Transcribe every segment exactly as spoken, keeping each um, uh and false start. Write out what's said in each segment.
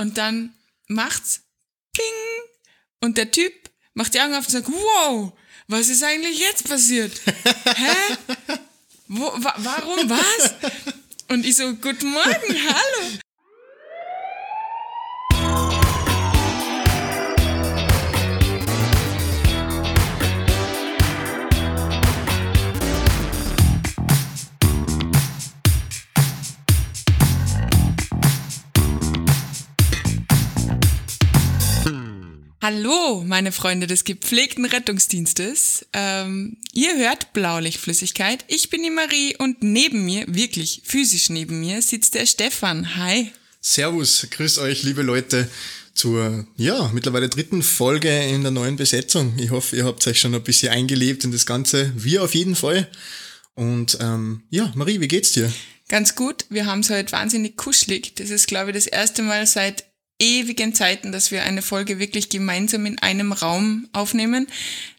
Und dann macht's ping und der Typ macht die Augen auf und sagt, wow, was ist eigentlich jetzt passiert? Hä? Wo, wa, warum was? Und ich so, guten Morgen, hallo. Hallo, meine Freunde des gepflegten Rettungsdienstes. Ähm, ihr hört Blaulichtflüssigkeit. Ich bin die Marie und neben mir, wirklich physisch neben mir, sitzt der Stefan. Hi. Servus, grüß euch, liebe Leute, zur, ja, mittlerweile dritten Folge in der neuen Besetzung. Ich hoffe, ihr habt euch schon ein bisschen eingelebt in das Ganze. Wir auf jeden Fall. Und ähm, ja, Marie, wie geht's dir? Ganz gut. Wir haben es heute wahnsinnig kuschelig. Das ist, glaube ich, das erste Mal seit ewigen Zeiten, dass wir eine Folge wirklich gemeinsam in einem Raum aufnehmen.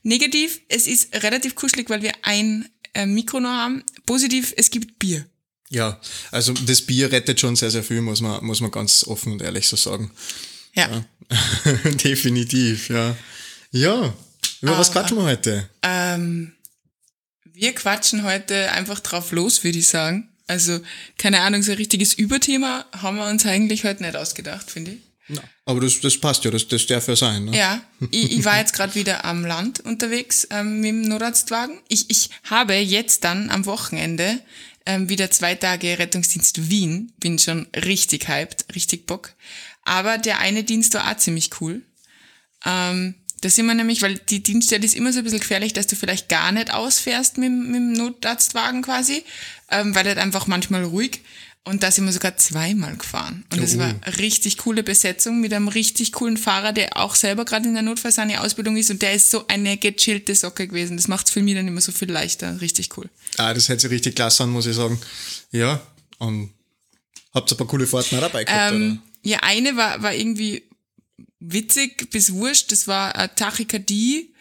Negativ, es ist relativ kuschelig, weil wir ein äh, Mikro noch haben. Positiv, es gibt Bier. Ja, also das Bier rettet schon sehr, sehr viel, muss man, muss man ganz offen und ehrlich so sagen. Ja. ja. Definitiv, ja. Ja, über Aber, was quatschen wir heute? Ähm, wir quatschen heute einfach drauf los, würde ich sagen. Also, keine Ahnung, so ein richtiges Überthema haben wir uns eigentlich heute nicht ausgedacht, finde ich. Na, aber das, das passt ja, das, das darf ja sein. Ne? Ja, ich, ich war jetzt gerade wieder am Land unterwegs ähm, mit dem Notarztwagen. Ich, ich habe jetzt dann am Wochenende ähm, wieder zwei Tage Rettungsdienst Wien. Bin schon richtig hyped, richtig Bock. Aber der eine Dienst war auch ziemlich cool. Ähm, da sind wir nämlich, weil die Dienststelle ist immer so ein bisschen gefährlich, dass du vielleicht gar nicht ausfährst mit, mit dem Notarztwagen quasi, ähm, weil halt einfach manchmal ruhig. Und da sind wir sogar zweimal gefahren. Und das war eine richtig coole Besetzung mit einem richtig coolen Fahrer, der auch selber gerade in der Notfallsani-Ausbildung ist. Und der ist so eine gechillte Socke gewesen. Das macht es für mich dann immer so viel leichter. Richtig cool. Ah, das hält sich richtig klasse an, muss ich sagen. Ja, und habt ihr ein paar coole Fahrten auch dabei gehabt, ähm, oder? Ja, eine war, war irgendwie witzig bis wurscht, das war eine Tachykardie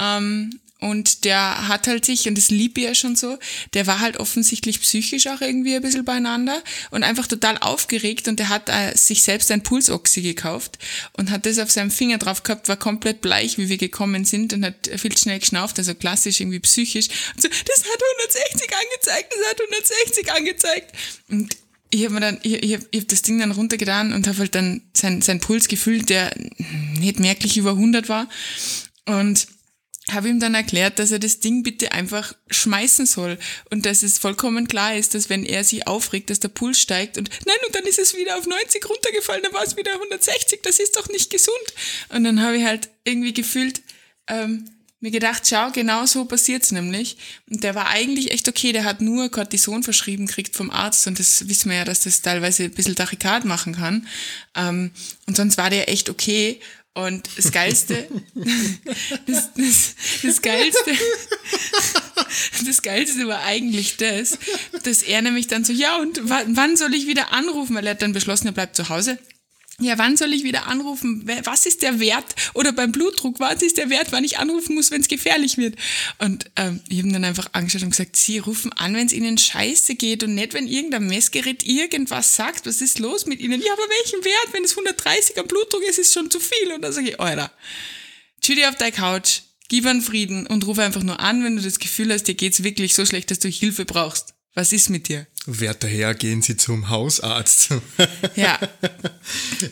ähm, und der hat halt sich, und das liebe ich ja schon so, der war halt offensichtlich psychisch auch irgendwie ein bisschen beieinander und einfach total aufgeregt und der hat äh, sich selbst ein Pulsoxy gekauft und hat das auf seinem Finger drauf gehabt, war komplett bleich, wie wir gekommen sind und hat viel schnell geschnauft, also klassisch irgendwie psychisch. Und so, das hat hundertsechzig angezeigt, das hat hundertsechzig angezeigt. Und ich habe mir dann, ich, ich, hab, ich hab das Ding dann runtergetan und habe halt dann sein, sein Puls gefühlt, der nicht merklich über hundert war. Und habe ihm dann erklärt, dass er das Ding bitte einfach schmeißen soll. Und dass es vollkommen klar ist, dass wenn er sich aufregt, dass der Puls steigt. Und nein, und dann ist es wieder auf neunzig runtergefallen, dann war es wieder hundertsechzig, das ist doch nicht gesund. Und dann habe ich halt irgendwie gefühlt, ähm, mir gedacht, schau, genau so passiert's nämlich. Und der war eigentlich echt okay, der hat nur Cortison verschrieben gekriegt vom Arzt und das wissen wir ja, dass das teilweise ein bisschen Dachycard machen kann. Ähm, und sonst war der echt okay und das Geilste, das, das, das Geilste, das Geilste war eigentlich das, dass er nämlich dann so, ja und w- wann soll ich wieder anrufen, weil er hat dann beschlossen, er bleibt zu Hause. Ja, wann soll ich wieder anrufen? Was ist der Wert? Oder beim Blutdruck, was ist der Wert, wann ich anrufen muss, wenn es gefährlich wird? Und ähm, ich habe dann einfach angeschaut und gesagt, Sie rufen an, wenn es Ihnen scheiße geht und nicht, wenn irgendein Messgerät irgendwas sagt, was ist los mit Ihnen? Ja, aber welchen Wert? Wenn es hundertdreißig am Blutdruck ist, ist schon zu viel. Und dann sage ich, Alter, chill dich auf deine Couch, gib einen Frieden und ruf einfach nur an, wenn du das Gefühl hast, dir geht's wirklich so schlecht, dass du Hilfe brauchst. Was ist mit dir? Werte Herr, gehen Sie zum Hausarzt. Ja.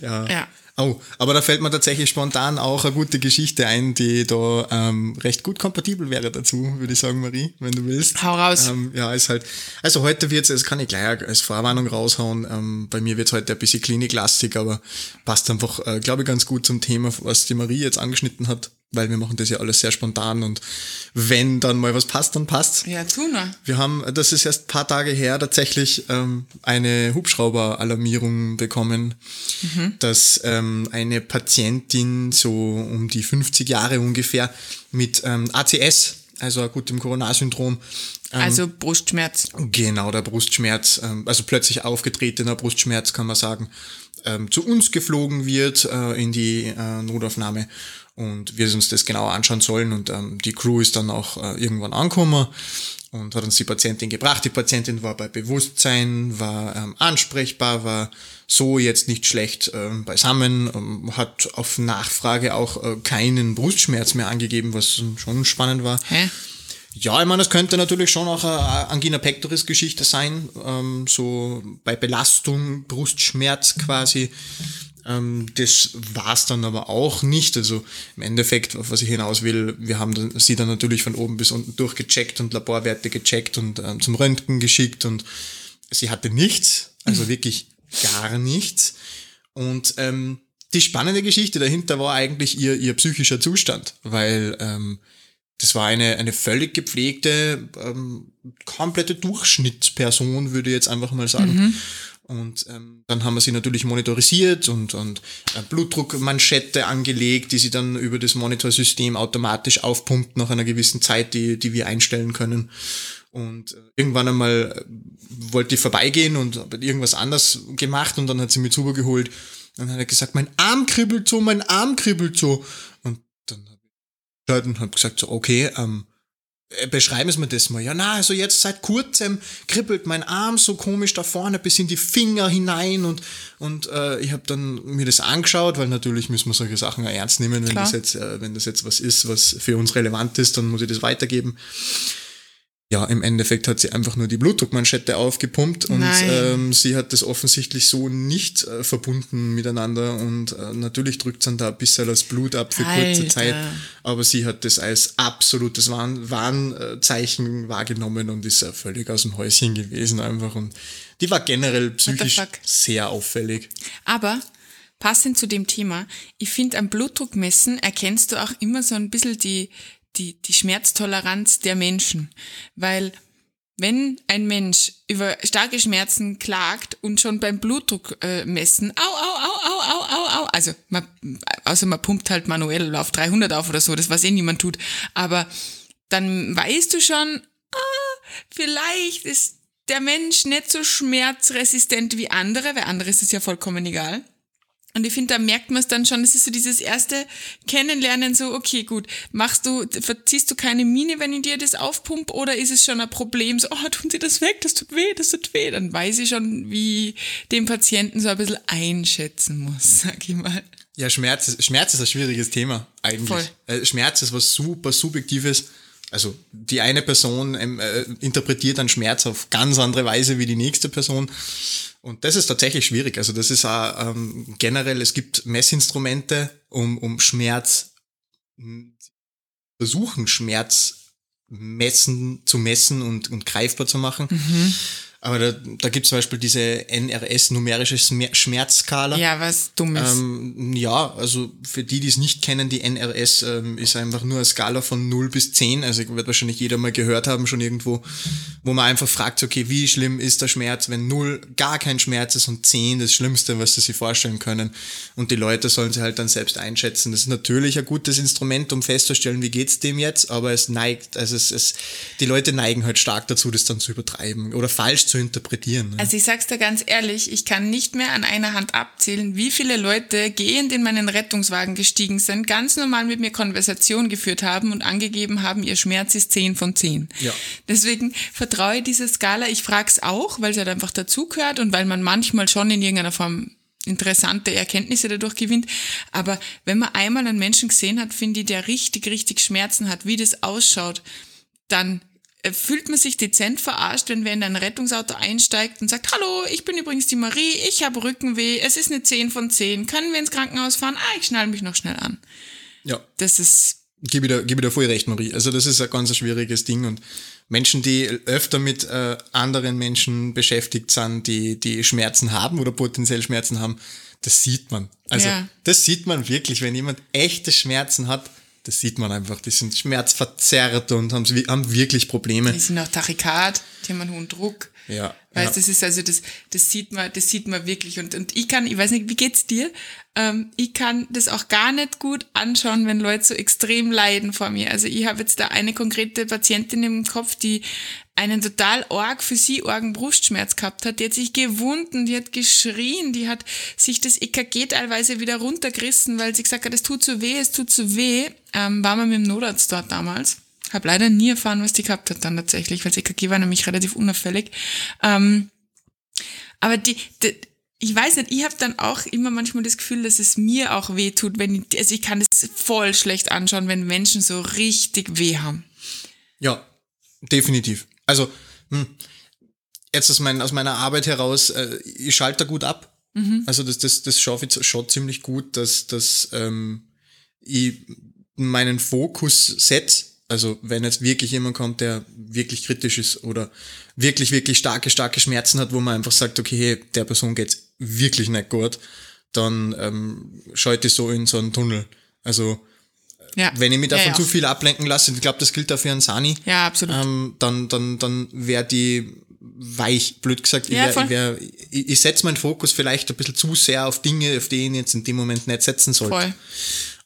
ja. ja. Oh, aber da fällt mir tatsächlich spontan auch eine gute Geschichte ein, die da ähm, recht gut kompatibel wäre dazu, würde ich sagen, Marie, wenn du willst. Hau raus. Ähm, ja, ist halt, also heute wird's, es kann ich gleich als Vorwarnung raushauen, ähm, bei mir wird's heute ein bisschen kliniklastig, aber passt einfach, äh, glaube ich, ganz gut zum Thema, was die Marie jetzt angeschnitten hat. Weil wir machen das ja alles sehr spontan und wenn dann mal was passt, dann passt. Ja, tuna. Wir haben, das ist erst ein paar Tage her, tatsächlich ähm, eine Hubschrauberalarmierung bekommen, mhm. dass ähm, eine Patientin so um die fünfzig Jahre ungefähr mit ähm, A C S, also gut im Koronarsyndrom. Ähm, also Brustschmerz. Genau, der Brustschmerz, ähm, also plötzlich aufgetretener Brustschmerz, kann man sagen, ähm, zu uns geflogen wird äh, in die äh, Notaufnahme. und wir uns das genauer anschauen sollen. Und ähm, die Crew ist dann auch äh, irgendwann angekommen und hat uns die Patientin gebracht. Die Patientin war bei Bewusstsein, war ähm, ansprechbar, war so jetzt nicht schlecht ähm, beisammen, ähm, hat auf Nachfrage auch äh, keinen Brustschmerz mehr angegeben, was schon spannend war. Hä? Ja, ich meine, das könnte natürlich schon auch eine Angina Pectoris Geschichte sein, ähm, so bei Belastung, Brustschmerz quasi. Ähm, das war's dann aber auch nicht. Also im Endeffekt, auf was ich hinaus will, wir haben sie dann natürlich von oben bis unten durchgecheckt und Laborwerte gecheckt und ähm, zum Röntgen geschickt, und sie hatte nichts, also wirklich gar nichts. Und ähm, die spannende Geschichte dahinter war eigentlich ihr, ihr psychischer Zustand, weil ähm, das war eine, eine völlig gepflegte, ähm, komplette Durchschnittsperson, würde ich jetzt einfach mal sagen. Mhm. Und ähm, dann haben wir sie natürlich monitorisiert und, und äh, Blutdruckmanschette angelegt, die sie dann über das Monitorsystem automatisch aufpumpt nach einer gewissen Zeit, die, die wir einstellen können. Und irgendwann einmal wollte ich vorbeigehen und habe irgendwas anders gemacht, und dann hat sie mich rübergeholt. Dann hat er gesagt, mein Arm kribbelt so, mein Arm kribbelt so. Und dann und habe gesagt, so, okay, ähm, beschreiben Sie mir das mal. Ja, na, also jetzt seit kurzem kribbelt mein Arm so komisch da vorne bis in die Finger hinein, und, und äh, ich habe dann mir das angeschaut, weil natürlich müssen wir solche Sachen auch ernst nehmen. Wenn das, jetzt, äh, wenn das jetzt was ist, was für uns relevant ist, dann muss ich das weitergeben. Ja, im Endeffekt hat sie einfach nur die Blutdruckmanschette aufgepumpt, und ähm, sie hat das offensichtlich so nicht äh, verbunden miteinander, und äh, natürlich drückt es dann da ein bisschen das Blut ab für Alter. kurze Zeit, aber sie hat das als absolutes Warn- Warnzeichen wahrgenommen und ist äh, völlig aus dem Häuschen gewesen einfach, und die war generell psychisch sehr auffällig. Aber passend zu dem Thema, ich finde, am Blutdruckmessen erkennst du auch immer so ein bisschen die Die, die Schmerztoleranz der Menschen, weil wenn ein Mensch über starke Schmerzen klagt und schon beim Blutdruck äh, messen, au, au, au, au, au, au, au, also man, außer man pumpt halt manuell auf dreihundert auf oder so, das was eh niemand tut, aber dann weißt du schon, ah, vielleicht ist der Mensch nicht so schmerzresistent wie andere, weil andere ist es ja vollkommen egal. Und ich finde, da merkt man es dann schon, es ist so dieses erste Kennenlernen, so, okay, gut, machst du, verziehst du keine Miene, wenn ich dir das aufpump, oder ist es schon ein Problem, so, oh, tun Sie das weg, das tut weh, das tut weh, dann weiß ich schon, wie den Patienten so ein bisschen einschätzen muss, sag ich mal. Ja, Schmerz ist, Schmerz ist ein schwieriges Thema, eigentlich. Voll. Schmerz ist was super Subjektives. Also die eine Person äh, interpretiert einen Schmerz auf ganz andere Weise wie die nächste Person, und das ist tatsächlich schwierig. Also das ist auch ähm, generell, es gibt Messinstrumente, um, um Schmerz, versuchen Schmerz messen zu messen und, und greifbar zu machen. Mhm. Aber da, da gibt es zum Beispiel diese N R S, numerische Schmerzskala. Ja, was Dummes. Ähm, ja, also für die, die es nicht kennen, die N R S ähm, ist einfach nur eine Skala von null bis zehn. Also wird wahrscheinlich jeder mal gehört haben schon irgendwo, wo man einfach fragt, okay, wie schlimm ist der Schmerz, wenn null gar kein Schmerz ist und zehn das Schlimmste, was sie sich vorstellen können. Und die Leute sollen sich halt dann selbst einschätzen. Das ist natürlich ein gutes Instrument, um festzustellen, wie geht's dem jetzt, aber es neigt, also es, es die Leute neigen halt stark dazu, das dann zu übertreiben oder falsch zu interpretieren. Ne? Also ich sag's dir ganz ehrlich, ich kann nicht mehr an einer Hand abzählen, wie viele Leute gehend in meinen Rettungswagen gestiegen sind, ganz normal mit mir Konversation geführt haben und angegeben haben, ihr Schmerz ist zehn von zehn. Ja. Deswegen vertraue ich dieser Skala. Ich frag's auch, weil es halt einfach dazugehört und weil man manchmal schon in irgendeiner Form interessante Erkenntnisse dadurch gewinnt. Aber wenn man einmal einen Menschen gesehen hat, finde ich, der richtig, richtig Schmerzen hat, wie das ausschaut, dann fühlt man sich dezent verarscht, wenn wer in ein Rettungsauto einsteigt und sagt, hallo, ich bin übrigens die Marie, ich habe Rückenweh, es ist eine zehn von zehn, können wir ins Krankenhaus fahren? Ah, ich schnall mich noch schnell an. Ja. Das ist... Gib ich da, gib ich da voll recht, Marie. Also das ist ein ganz schwieriges Ding, und Menschen, die öfter mit äh, anderen Menschen beschäftigt sind, die, die Schmerzen haben oder potenziell Schmerzen haben, das sieht man. Also ja. Das sieht man wirklich, wenn jemand echte Schmerzen hat. Das sieht man einfach, die sind schmerzverzerrt und haben, haben wirklich Probleme. Die sind auch Tachykard, die haben einen hohen Druck. Ja. Weißt, ja. Das ist also, das, das sieht man, das sieht man wirklich. Und, und ich kann, ich weiß nicht, wie geht's dir? Ähm, ich kann das auch gar nicht gut anschauen, wenn Leute so extrem leiden vor mir. Also ich habe jetzt da eine konkrete Patientin im Kopf, die einen total arg, für sie argen Brustschmerz gehabt hat. Die hat sich gewunden, die hat geschrien, die hat sich das E K G teilweise wieder runtergerissen, weil sie gesagt hat, es tut so weh, es tut so weh. Ähm, war man mit dem Notarzt dort damals. Habe leider nie erfahren, was die gehabt hat dann tatsächlich, weil das E K G war nämlich relativ unauffällig. Ähm, aber die, die, ich weiß nicht, ich habe dann auch immer manchmal das Gefühl, dass es mir auch weh tut, wenn ich, also ich kann das voll schlecht anschauen, wenn Menschen so richtig weh haben. Ja, definitiv. Also, jetzt aus, mein, aus meiner Arbeit heraus, äh, ich schalte da gut ab. Mhm. Also das, das, das schaffe ich schon ziemlich gut, dass, dass ähm, ich meinen Fokus setze. Also wenn jetzt wirklich jemand kommt, der wirklich kritisch ist oder wirklich, wirklich starke, starke Schmerzen hat, wo man einfach sagt, okay, hey, der Person geht's wirklich nicht gut, dann ähm, scheut es so in so einen Tunnel. Also ja. Wenn ich mich davon ja, ja. zu viel ablenken lasse, ich glaube, das gilt dafür an Sani, ja, absolut. Ähm, dann, dann, dann wäre die weich, blöd gesagt. Ja, ich wär, ich, wär, ich, ich setze meinen Fokus vielleicht ein bisschen zu sehr auf Dinge, auf die ich jetzt in dem Moment nicht setzen sollte. Voll.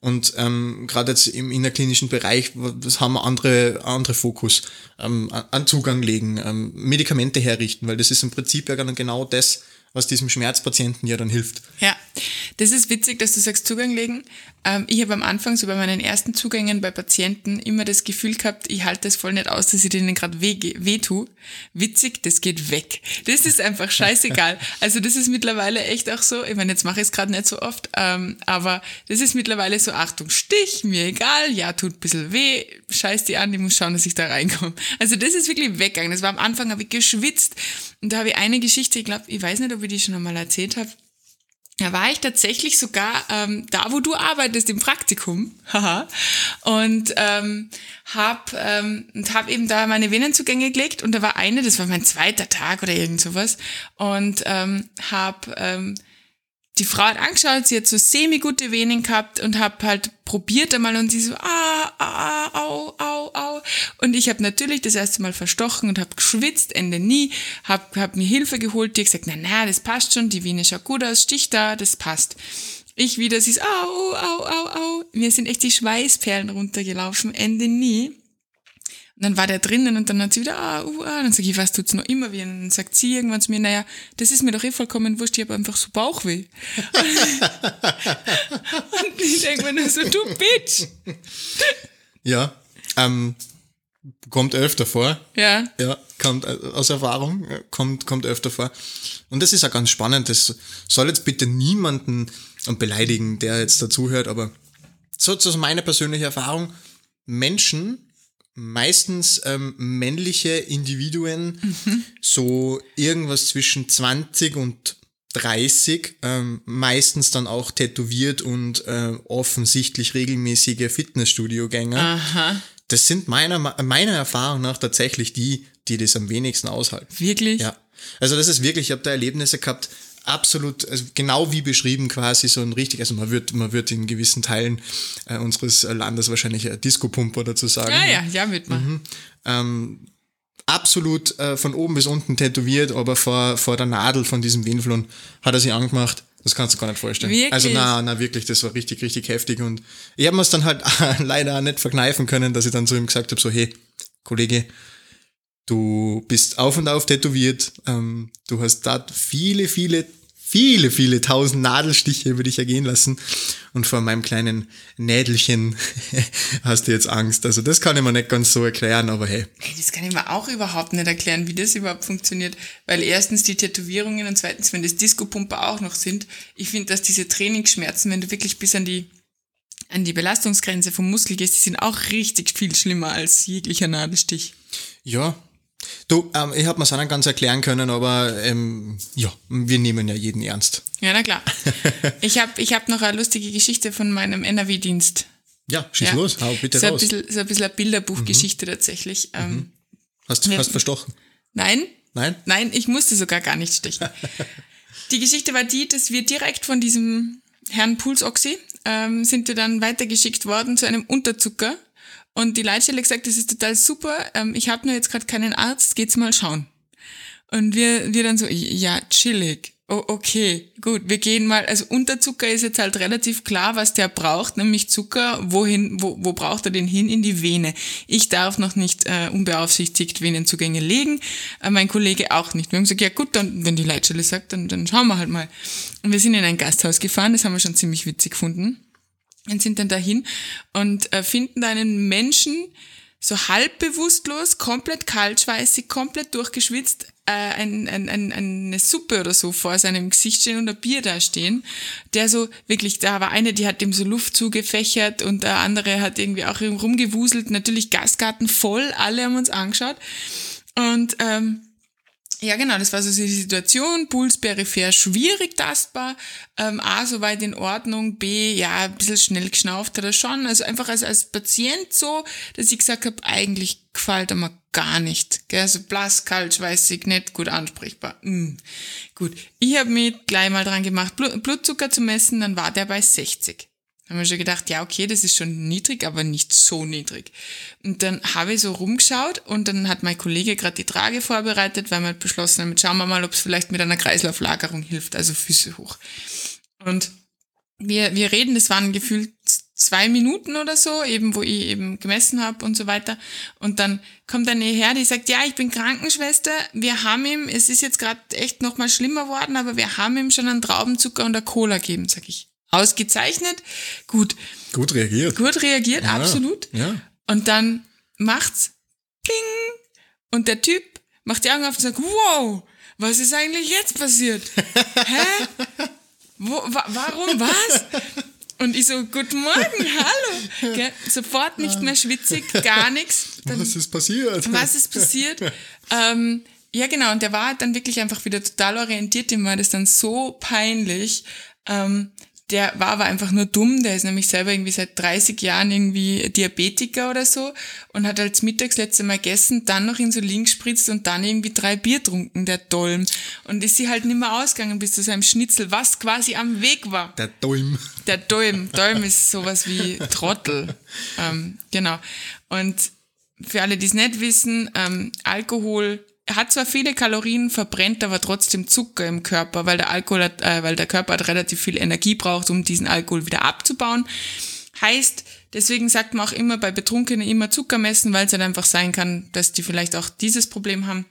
Und ähm, gerade jetzt im innerklinischen Bereich, das haben wir andere, andere Fokus, ähm, an Zugang legen, ähm, Medikamente herrichten, weil das ist im Prinzip ja genau das, was diesem Schmerzpatienten ja dann hilft. Ja, das ist witzig, dass du sagst Zugang legen. Ähm, ich habe am Anfang so bei meinen ersten Zugängen bei Patienten immer das Gefühl gehabt, ich halte es voll nicht aus, dass ich denen gerade weh, weh tue. Witzig, das geht weg. Das ist einfach scheißegal. Also das ist mittlerweile echt auch so, ich meine, jetzt mache ich es gerade nicht so oft, ähm, aber das ist mittlerweile so, Achtung, Stich, mir egal, ja, tut ein bisschen weh, scheiß die an, ich muss schauen, dass ich da reinkomme. Also das ist wirklich weggegangen. Das war am Anfang, habe ich geschwitzt und da habe ich eine Geschichte, ich glaube, ich weiß nicht, ob ich die schon einmal erzählt habe. Da war ich tatsächlich sogar ähm, da, wo du arbeitest, im Praktikum. Haha. Und ähm, hab, ähm, und hab eben da meine Venenzugänge gelegt und da war eine, das war mein zweiter Tag oder irgend sowas. Und ähm, hab ähm, die Frau hat angeschaut, sie hat so semi-gute Venen gehabt und hab halt probiert einmal und sie so, ah, ah, au, au, au. Und ich habe natürlich das erste Mal verstochen und habe geschwitzt, Ende nie, habe hab mir Hilfe geholt, die hat gesagt, na, na, das passt schon, die Vene schaut gut aus, Stich da, das passt. Ich wieder, sie ist, au, au, au, au. Mir sind echt die Schweißperlen runtergelaufen, Ende nie. Und dann war der drinnen und dann hat sie wieder, ah, uh, ah. Und dann sage ich, was tut's noch immer weh? Und dann sagt sie irgendwann zu mir, naja, das ist mir doch eh vollkommen wurscht, ich habe einfach so Bauchweh. Und ich denke mir nur so, du Bitch. Ja, ähm, kommt öfter vor. Ja. Ja, kommt aus Erfahrung, kommt, kommt öfter vor. Und das ist ja ganz spannend, das soll jetzt bitte niemanden beleidigen, der jetzt dazuhört, aber so zu meiner persönlichen Erfahrung, Menschen, meistens ähm, männliche Individuen, mhm. so irgendwas zwischen zwanzig und dreißig, ähm, meistens dann auch tätowiert und äh, offensichtlich regelmäßige Fitnessstudio-Gänger. Aha. Das sind meiner, meiner Erfahrung nach tatsächlich die, die das am wenigsten aushalten. Wirklich? Ja. Also das ist wirklich, ich habe da Erlebnisse gehabt, absolut, also genau wie beschrieben quasi so ein richtig, also man wird man wird in gewissen Teilen äh, unseres Landes wahrscheinlich äh, Disco-Pumper dazu sagen. Ja, ja, ja, mit man. Mhm. Ähm, absolut äh, von oben bis unten tätowiert, aber vor, vor der Nadel von diesem Winflon hat er sich angemacht. Das kannst du gar nicht vorstellen. Wirklich? Also na, na wirklich, das war richtig, richtig heftig und ich habe mir es dann halt äh, leider auch nicht verkneifen können, dass ich dann zu ihm gesagt habe, so hey, Kollege, du bist auf und auf tätowiert, ähm, du hast da viele, viele, viele, viele tausend Nadelstiche über dich ergehen lassen und vor meinem kleinen Nädelchen hast du jetzt Angst. Also das kann ich mir nicht ganz so erklären, aber hey. Ey, das kann ich mir auch überhaupt nicht erklären, wie das überhaupt funktioniert, weil erstens die Tätowierungen und zweitens, wenn das Disco-Pumper auch noch sind, ich finde, dass diese Trainingsschmerzen, wenn du wirklich bis an die an die Belastungsgrenze vom Muskel gehst, die sind auch richtig viel schlimmer als jeglicher Nadelstich. Ja. Du, ähm, ich habe mir es auch nicht ganz erklären können, aber ähm, ja, wir nehmen ja jeden ernst. Ja, na klar. Ich habe ich hab noch eine lustige Geschichte von meinem N R W-Dienst. Ja, schieß ja. los, hau bitte so raus. Ein bisschen, so ein bisschen eine Bilderbuchgeschichte mhm. tatsächlich. Mhm. Hast du verstochen? Nein. Nein? Nein, ich musste sogar gar nicht stechen. Die Geschichte war die, dass wir direkt von diesem Herrn Pulsoxy ähm, sind wir dann weitergeschickt worden zu einem Unterzucker. Und die Leitstelle hat gesagt, das ist total super, ähm, ich habe nur jetzt gerade keinen Arzt, geht's mal schauen. Und wir, wir dann so, ja, chillig. Oh, okay, gut, wir gehen mal, also Unterzucker ist jetzt halt relativ klar, was der braucht, nämlich Zucker, wohin, wo, wo braucht er den hin? In die Vene. Ich darf noch nicht äh, unbeaufsichtigt Venenzugänge legen, äh, mein Kollege auch nicht. Wir haben gesagt, ja gut, dann, wenn die Leitstelle sagt, dann, dann schauen wir halt mal. Und wir sind in ein Gasthaus gefahren, das haben wir schon ziemlich witzig gefunden. Und sind dann dahin und äh, finden da einen Menschen, so halb bewusstlos, komplett kaltschweißig, komplett durchgeschwitzt, äh, ein, ein, ein, eine Suppe oder so vor seinem Gesicht stehen und ein Bier da stehen, der so wirklich, da war eine, die hat ihm so Luft zugefächert und der andere hat irgendwie auch rumgewuselt, natürlich Gastgarten voll, alle haben uns angeschaut und ähm, ja genau, das war so die Situation, Puls peripher schwierig tastbar, ähm, A, soweit in Ordnung, B, ja, ein bisschen schnell geschnauft hat er schon, also einfach als, als Patient so, dass ich gesagt habe, eigentlich gefällt er mir gar nicht, gell, so blass, kalt, schweißig, nicht gut ansprechbar, mm. Gut, ich habe mich gleich mal dran gemacht, Blut, Blutzucker zu messen, dann war der bei sechzig. Haben wir schon gedacht, ja okay, das ist schon niedrig, aber nicht so niedrig. Und dann habe ich so rumgeschaut und dann hat mein Kollege gerade die Trage vorbereitet, weil wir beschlossen haben, schauen wir mal, ob es vielleicht mit einer Kreislauflagerung hilft, also Füße hoch. Und wir wir reden, das waren gefühlt zwei Minuten oder so, eben wo ich eben gemessen habe und so weiter. Und dann kommt eine her, die sagt, ja, ich bin Krankenschwester, wir haben ihm, es ist jetzt gerade echt nochmal schlimmer worden, aber wir haben ihm schon einen Traubenzucker und eine Cola gegeben, sag ich. Ausgezeichnet, gut. Gut reagiert. Gut reagiert, ja, absolut. Ja. Und dann macht's Ping und der Typ macht die Augen auf und sagt, wow, was ist eigentlich jetzt passiert? Hä? Wo, wa- warum, was? Und ich so, guten Morgen, hallo. Gell? Sofort nicht mehr schwitzig, gar nichts. Dann, was ist passiert? Was ist passiert? ähm, ja genau, und der war dann wirklich einfach wieder total orientiert, dem war das dann so peinlich, ähm, der war aber einfach nur dumm, der ist nämlich selber irgendwie seit dreißig Jahren irgendwie Diabetiker oder so und hat als mittags letzte Mal gegessen, dann noch Insulin gespritzt und dann irgendwie drei Bier trunken, der Dolm. Und ist sie halt nicht mehr ausgegangen bis zu seinem Schnitzel, was quasi am Weg war. Der Dolm. Der Dolm. Dolm ist sowas wie Trottel. ähm, genau. Und für alle, die es nicht wissen, ähm, Alkohol hat zwar viele Kalorien, verbrennt aber trotzdem Zucker im Körper, weil der Alkohol hat, äh, weil der Körper hat relativ viel Energie braucht, um diesen Alkohol wieder abzubauen. Heißt, deswegen sagt man auch immer bei Betrunkenen immer Zucker messen, weil es halt einfach sein kann, dass die vielleicht auch dieses Problem haben.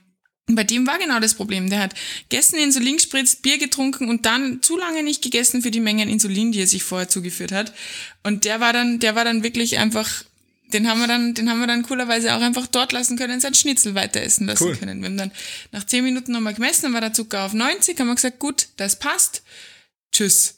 Und bei dem war genau das Problem. Der hat gegessen, Insulin gespritzt, Bier getrunken und dann zu lange nicht gegessen für die Menge an Insulin, die er sich vorher zugeführt hat. Und der war dann, der war dann wirklich einfach... Den haben wir dann, den haben wir dann coolerweise auch einfach dort lassen können, sein Schnitzel weiter essen lassen cool. können. Wir haben dann nach zehn Minuten nochmal gemessen, dann war der Zucker auf neunzig, haben wir gesagt, gut, das passt, tschüss.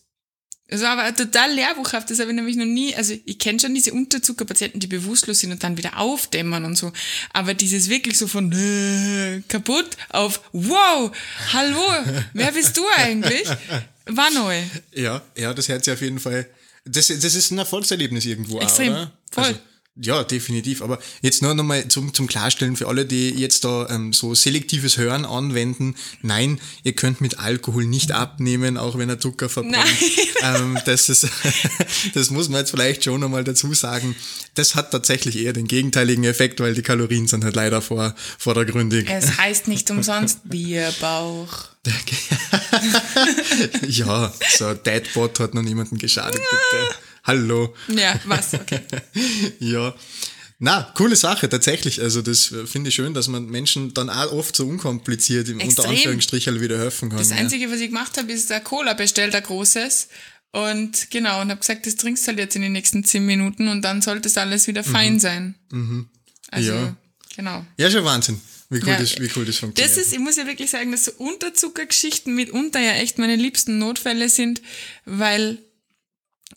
Das war aber total lehrbuchhaft, das habe ich nämlich noch nie, also ich kenne schon diese Unterzuckerpatienten, die bewusstlos sind und dann wieder aufdämmern und so, aber dieses wirklich so von äh, kaputt auf wow, hallo, wer bist du eigentlich? War neu. Ja, ja, das hört sich auf jeden Fall, das, das ist ein Erfolgserlebnis irgendwo extrem, auch, oder? Voll. Also, ja, definitiv. Aber jetzt nur nochmal zum, zum Klarstellen für alle, die jetzt da ähm, so selektives Hören anwenden. Nein, ihr könnt mit Alkohol nicht abnehmen, auch wenn er Zucker verbrennt. Ähm, das ist, das muss man jetzt vielleicht schon nochmal dazu sagen. Das hat tatsächlich eher den gegenteiligen Effekt, weil die Kalorien sind halt leider vor, vordergründig. Es heißt nicht umsonst Bierbauch. Ja, so ein Deadbot hat noch niemanden geschadet, bitte. Hallo. Ja, was? Okay. Ja. Na, coole Sache, tatsächlich. Also, das finde ich schön, dass man Menschen dann auch oft so unkompliziert im unter Anführungsstrichen wieder helfen kann. Das Einzige, ja. was ich gemacht habe, ist ein Cola bestellt, ein großes. Und genau, und habe gesagt, das trinkst du halt jetzt in den nächsten zehn Minuten und dann sollte es alles wieder mhm. fein sein. Mhm. Also, ja. genau. Ja, schon Wahnsinn. Wie cool, ja, das, wie cool das funktioniert. Das ist, ich muss ja wirklich sagen, dass so Unterzuckergeschichten mitunter ja echt meine liebsten Notfälle sind, weil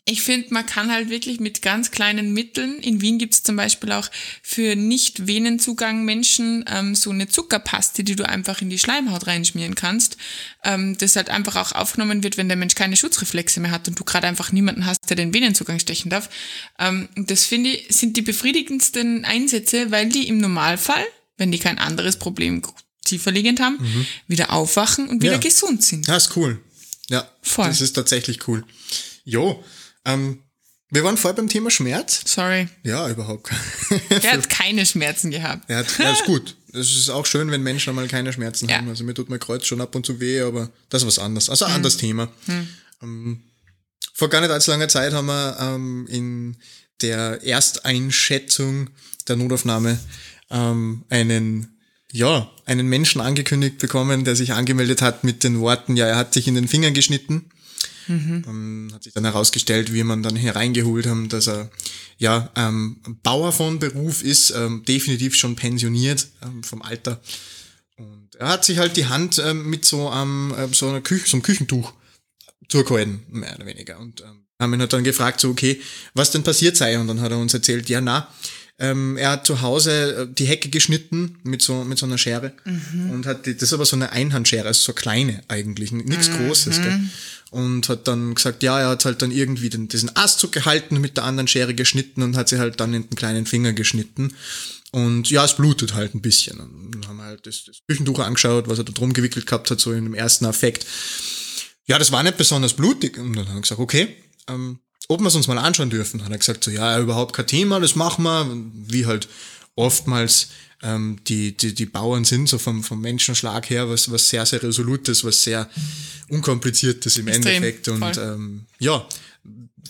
ich finde, man kann halt wirklich mit ganz kleinen Mitteln, in Wien gibt's zum Beispiel auch für Nicht-Venenzugang Menschen ähm, so eine Zuckerpaste, die du einfach in die Schleimhaut reinschmieren kannst, ähm, das halt einfach auch aufgenommen wird, wenn der Mensch keine Schutzreflexe mehr hat und du gerade einfach niemanden hast, der den Venenzugang stechen darf. Ähm, das finde ich, sind die befriedigendsten Einsätze, weil die im Normalfall, wenn die kein anderes Problem tiefer liegend haben, mhm. wieder aufwachen und wieder ja. gesund sind. Ja, ist cool. Ja, voll. Das ist tatsächlich cool. Jo, ähm, Wir waren vorher beim Thema Schmerz. Sorry. Ja, überhaupt. Er hat keine Schmerzen gehabt. Er hat, ja, ist gut. Es ist auch schön, wenn Menschen einmal keine Schmerzen ja. haben. Also mir tut mein Kreuz schon ab und zu weh, aber das ist was anderes. Also ein hm. anderes Thema. Hm. Ähm, vor gar nicht allzu langer Zeit haben wir ähm, in der Ersteinschätzung der Notaufnahme ähm, einen... ja, einen Menschen angekündigt bekommen, der sich angemeldet hat mit den Worten, ja, er hat sich in den Fingern geschnitten. Mhm. Ähm, hat sich dann herausgestellt, wie man dann hereingeholt haben, dass er ja ähm, Bauer von Beruf ist, ähm, definitiv schon pensioniert ähm, vom Alter. Und er hat sich halt die Hand ähm, mit so einem ähm, so einer Küche, so einem Küchentuch zugehalten, mehr oder weniger. Und ähm, haben ihn halt dann gefragt, so okay, was denn passiert sei. Und dann hat er uns erzählt, ja, na, Ähm, er hat zu Hause die Hecke geschnitten mit so, mit so einer Schere mhm. und hat die, das ist aber so eine Einhandschere, also so kleine eigentlich, nichts mhm. Großes, gell? Und hat dann gesagt, ja, er hat halt dann irgendwie den, diesen Ast gehalten und mit der anderen Schere geschnitten und hat sie halt dann in den kleinen Finger geschnitten. Und ja, es blutet halt ein bisschen. Und dann haben wir halt das, das Küchentuch angeschaut, was er da drum gewickelt gehabt hat, so in dem ersten Affekt. Ja, das war nicht besonders blutig. Und dann haben wir gesagt, okay, ähm, ob wir es uns mal anschauen dürfen, hat er gesagt, so ja, überhaupt kein Thema, das machen wir, wie halt oftmals ähm, die, die, die Bauern sind, so vom, vom Menschenschlag her, was, was sehr, sehr Resolutes, was sehr Unkompliziertes im Extrem. Endeffekt. Und ähm, ja,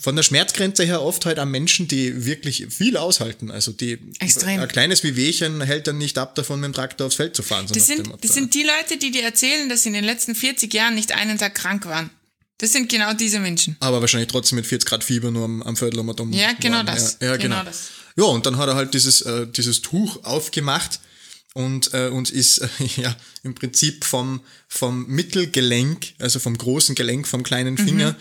von der Schmerzgrenze her oft halt an Menschen, die wirklich viel aushalten, also die Extrem. Ein kleines Wehwehchen hält dann nicht ab davon, mit dem Traktor aufs Feld zu fahren. So das, sind, das sind die Leute, die dir erzählen, dass sie in den letzten vierzig Jahren nicht einen Tag krank waren. Das sind genau diese Menschen. Aber wahrscheinlich trotzdem mit vierzig Grad Fieber nur am, am Viertel um dumm. Ja, genau waren. das. Ja, ja genau. genau das. Ja, und dann hat er halt dieses, äh, dieses Tuch aufgemacht und, äh, und ist äh, ja im Prinzip vom, vom Mittelgelenk, also vom großen Gelenk, vom kleinen Finger, mhm.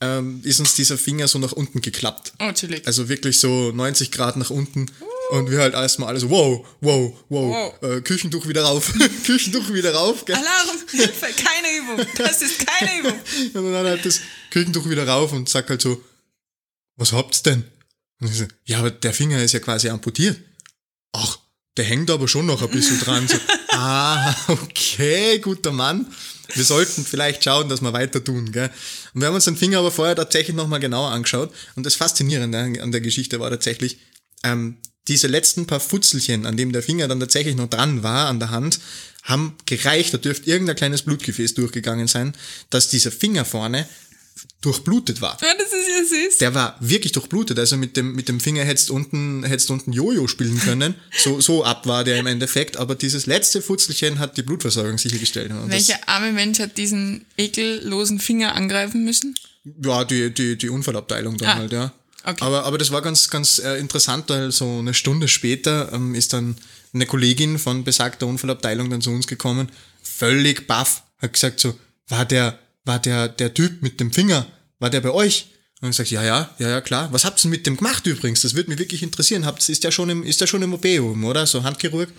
ähm, ist uns dieser Finger so nach unten geklappt. Oh, natürlich. Also wirklich so neunzig Grad nach unten. Uh. Und wir halt erstmal alle so, wow, wow, wow, wow. Äh, Küchentuch wieder rauf, Küchentuch wieder rauf. Gell? Alarm, Hilfe, keine Übung, das ist keine Übung. Und dann halt das Küchentuch wieder rauf und sagt halt so, was habt's denn? Und ich so, ja, aber der Finger ist ja quasi amputiert. Ach, der hängt aber schon noch ein bisschen dran. So, ah, okay, guter Mann. Wir sollten vielleicht schauen, dass wir weiter tun, gell? Und wir haben uns den Finger aber vorher tatsächlich nochmal genauer angeschaut. Und das Faszinierende an der Geschichte war tatsächlich, ähm, diese letzten paar Futzelchen, an dem der Finger dann tatsächlich noch dran war, an der Hand, haben gereicht, da dürfte irgendein kleines Blutgefäß durchgegangen sein, dass dieser Finger vorne durchblutet war. Ja, das ist ja süß. Der war wirklich durchblutet, also mit dem, mit dem Finger hättest unten, hättest unten Jojo spielen können, so, so ab war der im Endeffekt, aber dieses letzte Futzelchen hat die Blutversorgung sichergestellt. Und welcher arme Mensch hat diesen ekellosen Finger angreifen müssen? Ja, die, die, die Unfallabteilung dann ah. halt, ja. Okay. Aber, aber das war ganz, ganz äh, interessant, weil so eine Stunde später ähm, ist dann eine Kollegin von besagter Unfallabteilung dann zu uns gekommen, völlig baff, hat gesagt so, war der, war der, der Typ mit dem Finger, war der bei euch? Und ich sag, ja, ja, ja, ja, klar. Was habt ihr denn mit dem gemacht übrigens? Das würde mich wirklich interessieren. Habt's, ist der schon im, ist der schon im O P oben, oder? So Handchirurg?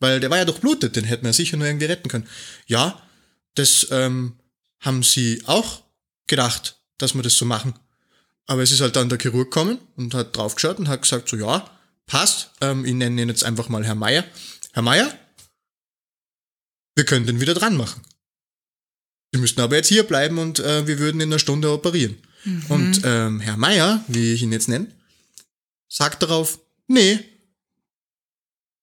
Weil der war ja durchblutet, den hätten wir sicher nur irgendwie retten können. Ja, das, ähm, haben sie auch gedacht, dass wir das so machen. Aber es ist halt dann der Chirurg gekommen und hat draufgeschaut und hat gesagt, so ja, passt, ähm, ich nenne ihn jetzt einfach mal Herr Meier. Herr Meier, wir können den wieder dran machen. Sie müssten aber jetzt hier bleiben und äh, wir würden in einer Stunde operieren. Mhm. Und ähm, Herr Meier, wie ich ihn jetzt nenne, sagt darauf, nee,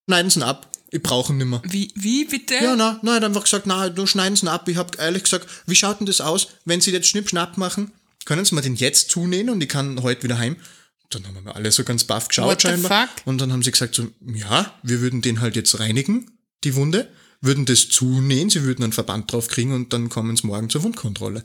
schneiden Sie ihn ab. Ich brauche ihn nicht mehr. Wie, wie bitte? Ja, nein, nein, hat einfach gesagt, na, du schneiden Sie ihn ab. Ich habe ehrlich gesagt, wie schaut denn das aus, wenn Sie jetzt Schnipp-Schnapp machen? Können Sie mir den jetzt zunähen und ich kann heute wieder heim? Dann haben wir alle so ganz baff geschaut What scheinbar. The fuck? Und dann haben sie gesagt, so, ja, wir würden den halt jetzt reinigen, die Wunde, würden das zunähen, sie würden einen Verband drauf kriegen und dann kommen sie morgen zur Wundkontrolle.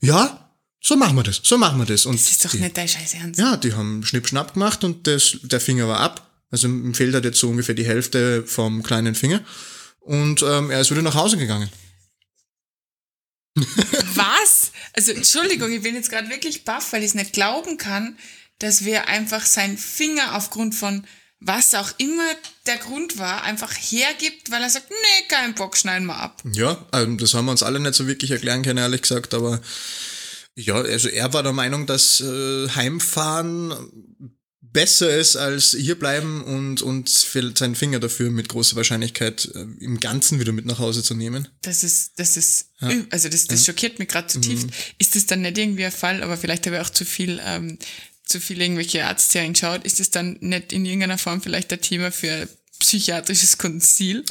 Ja, so machen wir das, so machen wir das. Und das ist doch die, nicht dein Scheiß Ernst. Ja, die haben Schnipp-Schnapp gemacht und das, der Finger war ab. Also ihm fehlt halt jetzt so ungefähr die Hälfte vom kleinen Finger. Und ähm, er ist wieder nach Hause gegangen. Was? Also Entschuldigung, ich bin jetzt gerade wirklich baff, weil ich es nicht glauben kann, dass wir einfach seinen Finger aufgrund von was auch immer der Grund war, einfach hergibt, weil er sagt, nee, kein Bock, schneiden wir ab. Ja, also das haben wir uns alle nicht so wirklich erklären können, ehrlich gesagt, aber ja, also er war der Meinung, dass äh, Heimfahren besser ist als hierbleiben und, und seinen Finger dafür mit großer Wahrscheinlichkeit äh, im Ganzen wieder mit nach Hause zu nehmen. Das ist, das ist, ja. also das, das ja. schockiert mich gerade zutiefst. Mhm. Ist das dann nicht irgendwie ein Fall, aber vielleicht habe ich auch zu viel ähm, zu viel irgendwelche Ärzte reingeschaut, ist das dann nicht in irgendeiner Form vielleicht ein Thema für ein psychiatrisches Konzil?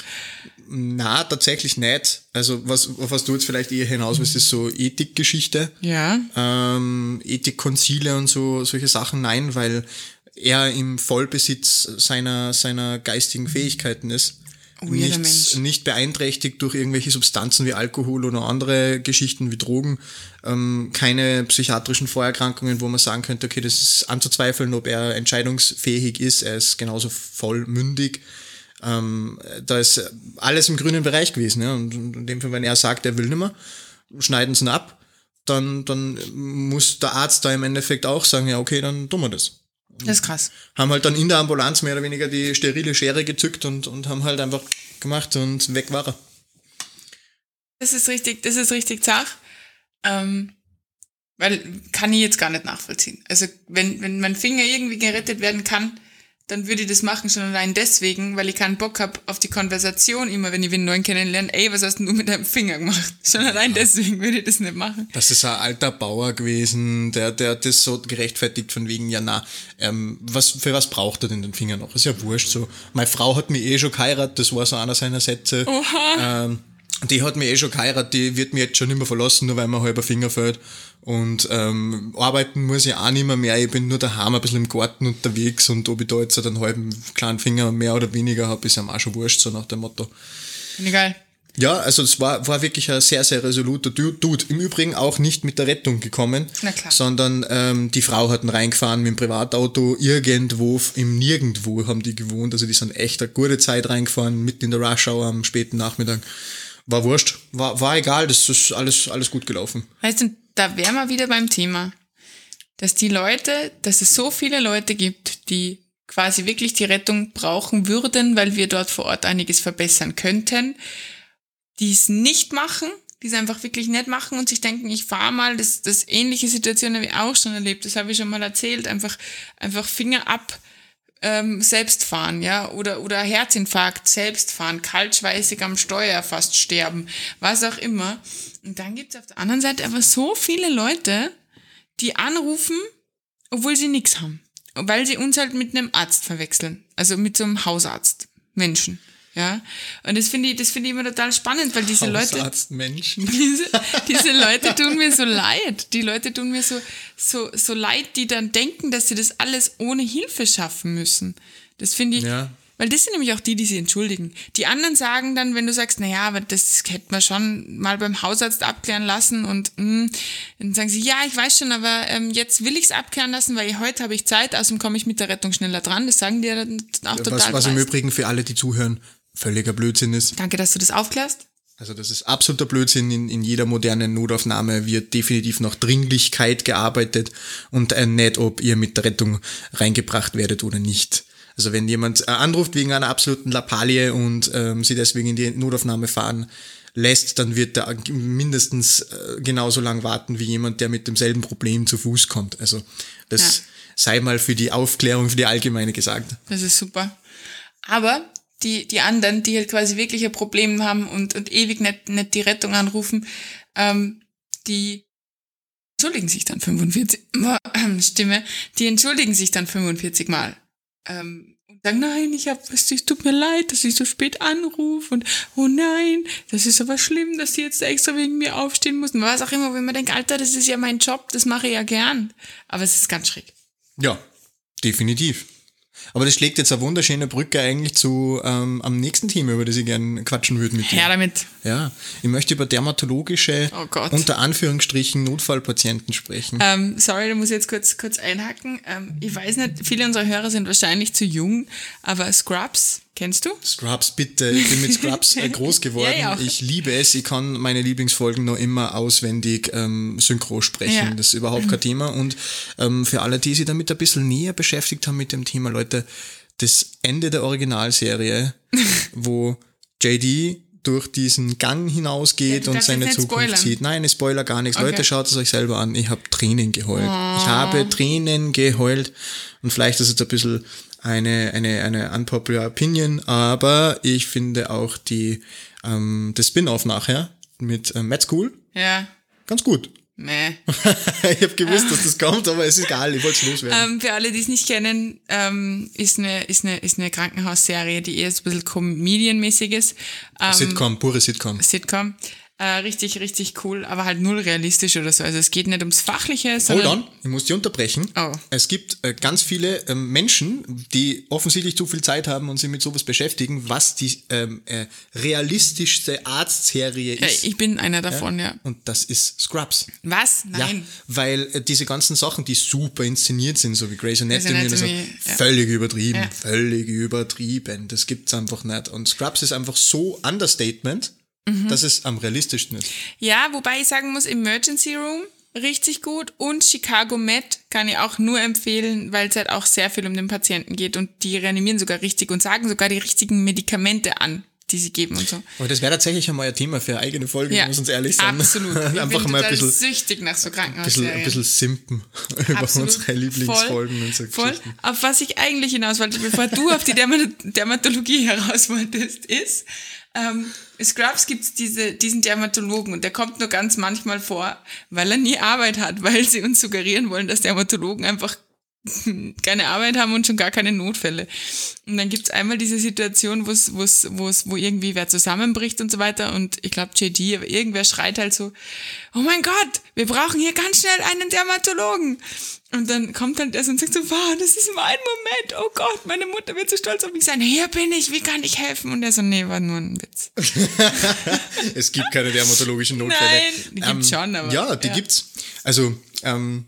Na, tatsächlich nicht. Also was, was du jetzt vielleicht eher hinaus willst, ist so Ethikgeschichte. Ja. Ähm, Ethikkonzile und so solche Sachen, nein, weil er im Vollbesitz seiner, seiner geistigen Fähigkeiten ist. Nichts, nicht beeinträchtigt durch irgendwelche Substanzen wie Alkohol oder andere Geschichten wie Drogen, ähm, keine psychiatrischen Vorerkrankungen, wo man sagen könnte, okay, das ist anzuzweifeln, ob er entscheidungsfähig ist, er ist genauso vollmündig. Ähm, da ist alles im grünen Bereich gewesen. Ja? Und in dem Fall, wenn er sagt, er will nicht mehr, schneiden sie ihn ab, dann, dann muss der Arzt da im Endeffekt auch sagen, ja okay, dann tun wir das. Das ist krass. Haben halt dann in der Ambulanz mehr oder weniger die sterile Schere gezückt und, und haben halt einfach gemacht und weg war er. Das ist richtig, das ist richtig zart. Ähm, weil kann ich jetzt gar nicht nachvollziehen. Also wenn, wenn mein Finger irgendwie gerettet werden kann, dann würde ich das machen, schon allein deswegen, weil ich keinen Bock habe auf die Konversation immer, wenn ich wen neuen kennenlerne, ey, was hast denn du mit deinem Finger gemacht? Schon allein deswegen würde ich das nicht machen. Das ist ein alter Bauer gewesen, der der das so gerechtfertigt von wegen, ja na, ähm, was für was braucht er denn den Finger noch? Ist ja wurscht so. Meine Frau hat mich eh schon geheiratet, das war so einer seiner Sätze. Oha. Ähm, die hat mich eh schon geheiratet, die wird mich jetzt schon nicht mehr verlassen, nur weil mir ein halber Finger fällt. Und ähm, arbeiten muss ich auch nicht mehr, mehr, ich bin nur daheim ein bisschen im Garten unterwegs und ob ich da jetzt halt einen halben kleinen Finger mehr oder weniger habe, ist ja auch schon wurscht, so nach dem Motto. Finde ich geil. Ja, also das war, war wirklich ein sehr, sehr resoluter Dude. Im Übrigen auch nicht mit der Rettung gekommen, na klar, sondern ähm, die Frau hat ihn reingefahren mit dem Privatauto, irgendwo im Nirgendwo haben die gewohnt, also die sind echt eine gute Zeit reingefahren, mitten in der Rush-Hour am späten Nachmittag. War wurscht, war, war egal, das ist alles, alles gut gelaufen. Weißt du, da wären wir wieder beim Thema, dass die Leute, dass es so viele Leute gibt, die quasi wirklich die Rettung brauchen würden, weil wir dort vor Ort einiges verbessern könnten, die es nicht machen, die es einfach wirklich nicht machen und sich denken, ich fahre mal, das, das ähnliche Situation habe ich auch schon erlebt, das habe ich schon mal erzählt, einfach, einfach Finger ab. Ähm, selbst fahren, ja, oder, oder Herzinfarkt, selbst fahren, kaltschweißig am Steuer fast sterben, was auch immer. Und dann gibt's auf der anderen Seite aber so viele Leute, die anrufen, obwohl sie nichts haben, weil sie uns halt mit einem Arzt verwechseln, also mit so einem Hausarzt, Menschen. Ja, und das finde ich, das finde ich immer total spannend, weil diese Hausarzt, Leute, Menschen. Diese, diese Leute tun mir so leid. Die Leute tun mir so, so, so leid, die dann denken, dass sie das alles ohne Hilfe schaffen müssen. Das finde ich, ja. Weil das sind nämlich auch die, die sie entschuldigen. Die anderen sagen dann, wenn du sagst, naja, aber das hätten wir schon mal beim Hausarzt abklären lassen und mh, dann sagen sie, ja, ich weiß schon, aber ähm, jetzt will ich es abklären lassen, weil heute habe ich Zeit, außerdem komme ich mit der Rettung schneller dran. Das sagen die ja dann auch ja, total. Was, was im Übrigen für alle, die zuhören, völliger Blödsinn ist. Danke, dass du das aufklärst. Also das ist absoluter Blödsinn. In, in jeder modernen Notaufnahme wird definitiv nach Dringlichkeit gearbeitet und äh, nicht, ob ihr mit der Rettung reingebracht werdet oder nicht. Also wenn jemand äh, anruft wegen einer absoluten Lappalie und ähm, sie deswegen in die Notaufnahme fahren lässt, dann wird er mindestens äh, genauso lang warten wie jemand, der mit demselben Problem zu Fuß kommt. Also das ja. sei mal für die Aufklärung, für die Allgemeine gesagt. Das ist super. Aber die die anderen, die halt quasi wirkliche Probleme haben und und ewig nicht, nicht die Rettung anrufen, ähm, die entschuldigen sich dann fünfundvierzig äh, Stimme, die entschuldigen sich dann fünfundvierzig Mal. Ähm, und sagen, nein, ich hab, es tut mir leid, dass ich so spät anrufe und oh nein, das ist aber schlimm, dass die jetzt extra wegen mir aufstehen mussten. Was auch immer, wenn man denkt, Alter, das ist ja mein Job, das mache ich ja gern. Aber es ist ganz schräg. Ja, definitiv. Aber das schlägt jetzt eine wunderschöne Brücke eigentlich zu ähm, am nächsten Thema, über das ich gerne quatschen würde mit dir. Her damit. Ja, ich möchte über dermatologische, oh Gott, unter Anführungsstrichen Notfallpatienten sprechen. Ähm, sorry, da muss ich jetzt kurz, kurz einhaken. Ähm, ich weiß nicht, viele unserer Hörer sind wahrscheinlich zu jung, aber Scrubs, kennst du? Scrubs, bitte. Ich bin mit Scrubs groß geworden. Ja, ja. Ich liebe es. Ich kann meine Lieblingsfolgen noch immer auswendig ähm, synchron sprechen. Ja. Das ist überhaupt kein Thema. Und ähm, für alle, die sich damit ein bisschen näher beschäftigt haben mit dem Thema, Leute, das Ende der Originalserie, wo J D durch diesen Gang hinausgeht ja, und seine Zukunft spoilern. Sieht. Nein, ich spoiler gar nichts. Okay. Leute, schaut es euch selber an. Ich habe Tränen geheult. Oh. Ich habe Tränen geheult. Und vielleicht ist es jetzt ein bisschen eine eine eine unpopular Opinion, aber ich finde auch die ähm, das Spin-off nachher mit ähm, Mad School ja ganz gut. Meh. Ich habe gewusst, dass das kommt, aber es ist egal, ich wollte es loswerden. Ähm, für alle, die es nicht kennen, ähm, ist eine, ist eine, ist eine Krankenhausserie, die eher so ein bisschen Comedian-mäßig ist. Ähm, Sitcom, pure Sitcom. Sitcom. Äh, richtig, richtig cool, aber halt null realistisch oder so. Also es geht nicht ums Fachliche, sondern... Hold on, ich muss dich unterbrechen. Oh. Es gibt äh, ganz viele äh, Menschen, die offensichtlich zu viel Zeit haben und sich mit sowas beschäftigen, was die ähm, äh, realistischste Arztserie ist. Äh, ich bin einer davon, ja? ja. Und das ist Scrubs. Was? Nein. Ja, weil äh, diese ganzen Sachen, die super inszeniert sind, so wie Grey's Anatomy, also, ja. völlig übertrieben, ja. völlig übertrieben. Das gibt's einfach nicht. Und Scrubs ist einfach so Understatement, dass es am realistischsten ist. Ja, wobei ich sagen muss, Emergency Room, richtig gut. Und Chicago Med kann ich auch nur empfehlen, weil es halt auch sehr viel um den Patienten geht. Und die reanimieren sogar richtig und sagen sogar die richtigen Medikamente an, die sie geben und so. Aber das wäre tatsächlich einmal ein Thema für eine eigene Folge, ja, muss uns ehrlich sein. Absolut. Ich Einfach bin mal ein bisschen süchtig nach so Krankenhausserien. Ein bisschen, ein bisschen simpen über absolut. unsere Lieblingsfolgen voll, und so voll. Geschichten. Auf was ich eigentlich hinaus wollte, bevor du auf die Dermatologie heraus wolltest, ist... Ähm, Scrubs gibt's diese, diesen Dermatologen und der kommt nur ganz manchmal vor, weil er nie Arbeit hat, weil sie uns suggerieren wollen, dass Dermatologen einfach keine Arbeit haben und schon gar keine Notfälle. Und dann gibt's einmal diese Situation, wo's, wo's, wo's, wo irgendwie wer zusammenbricht und so weiter und ich glaube J D, aber irgendwer schreit halt so, oh mein Gott, wir brauchen hier ganz schnell einen Dermatologen. Und dann kommt halt der und sagt so, wow, das ist mein Moment, oh Gott, meine Mutter wird so stolz auf mich sein, hier bin ich, wie kann ich helfen? Und der so, nee, war nur ein Witz. Es gibt keine dermatologischen Notfälle. Nein, die ähm, gibt's schon, aber. Ja, die ja. gibt's. Also, ähm,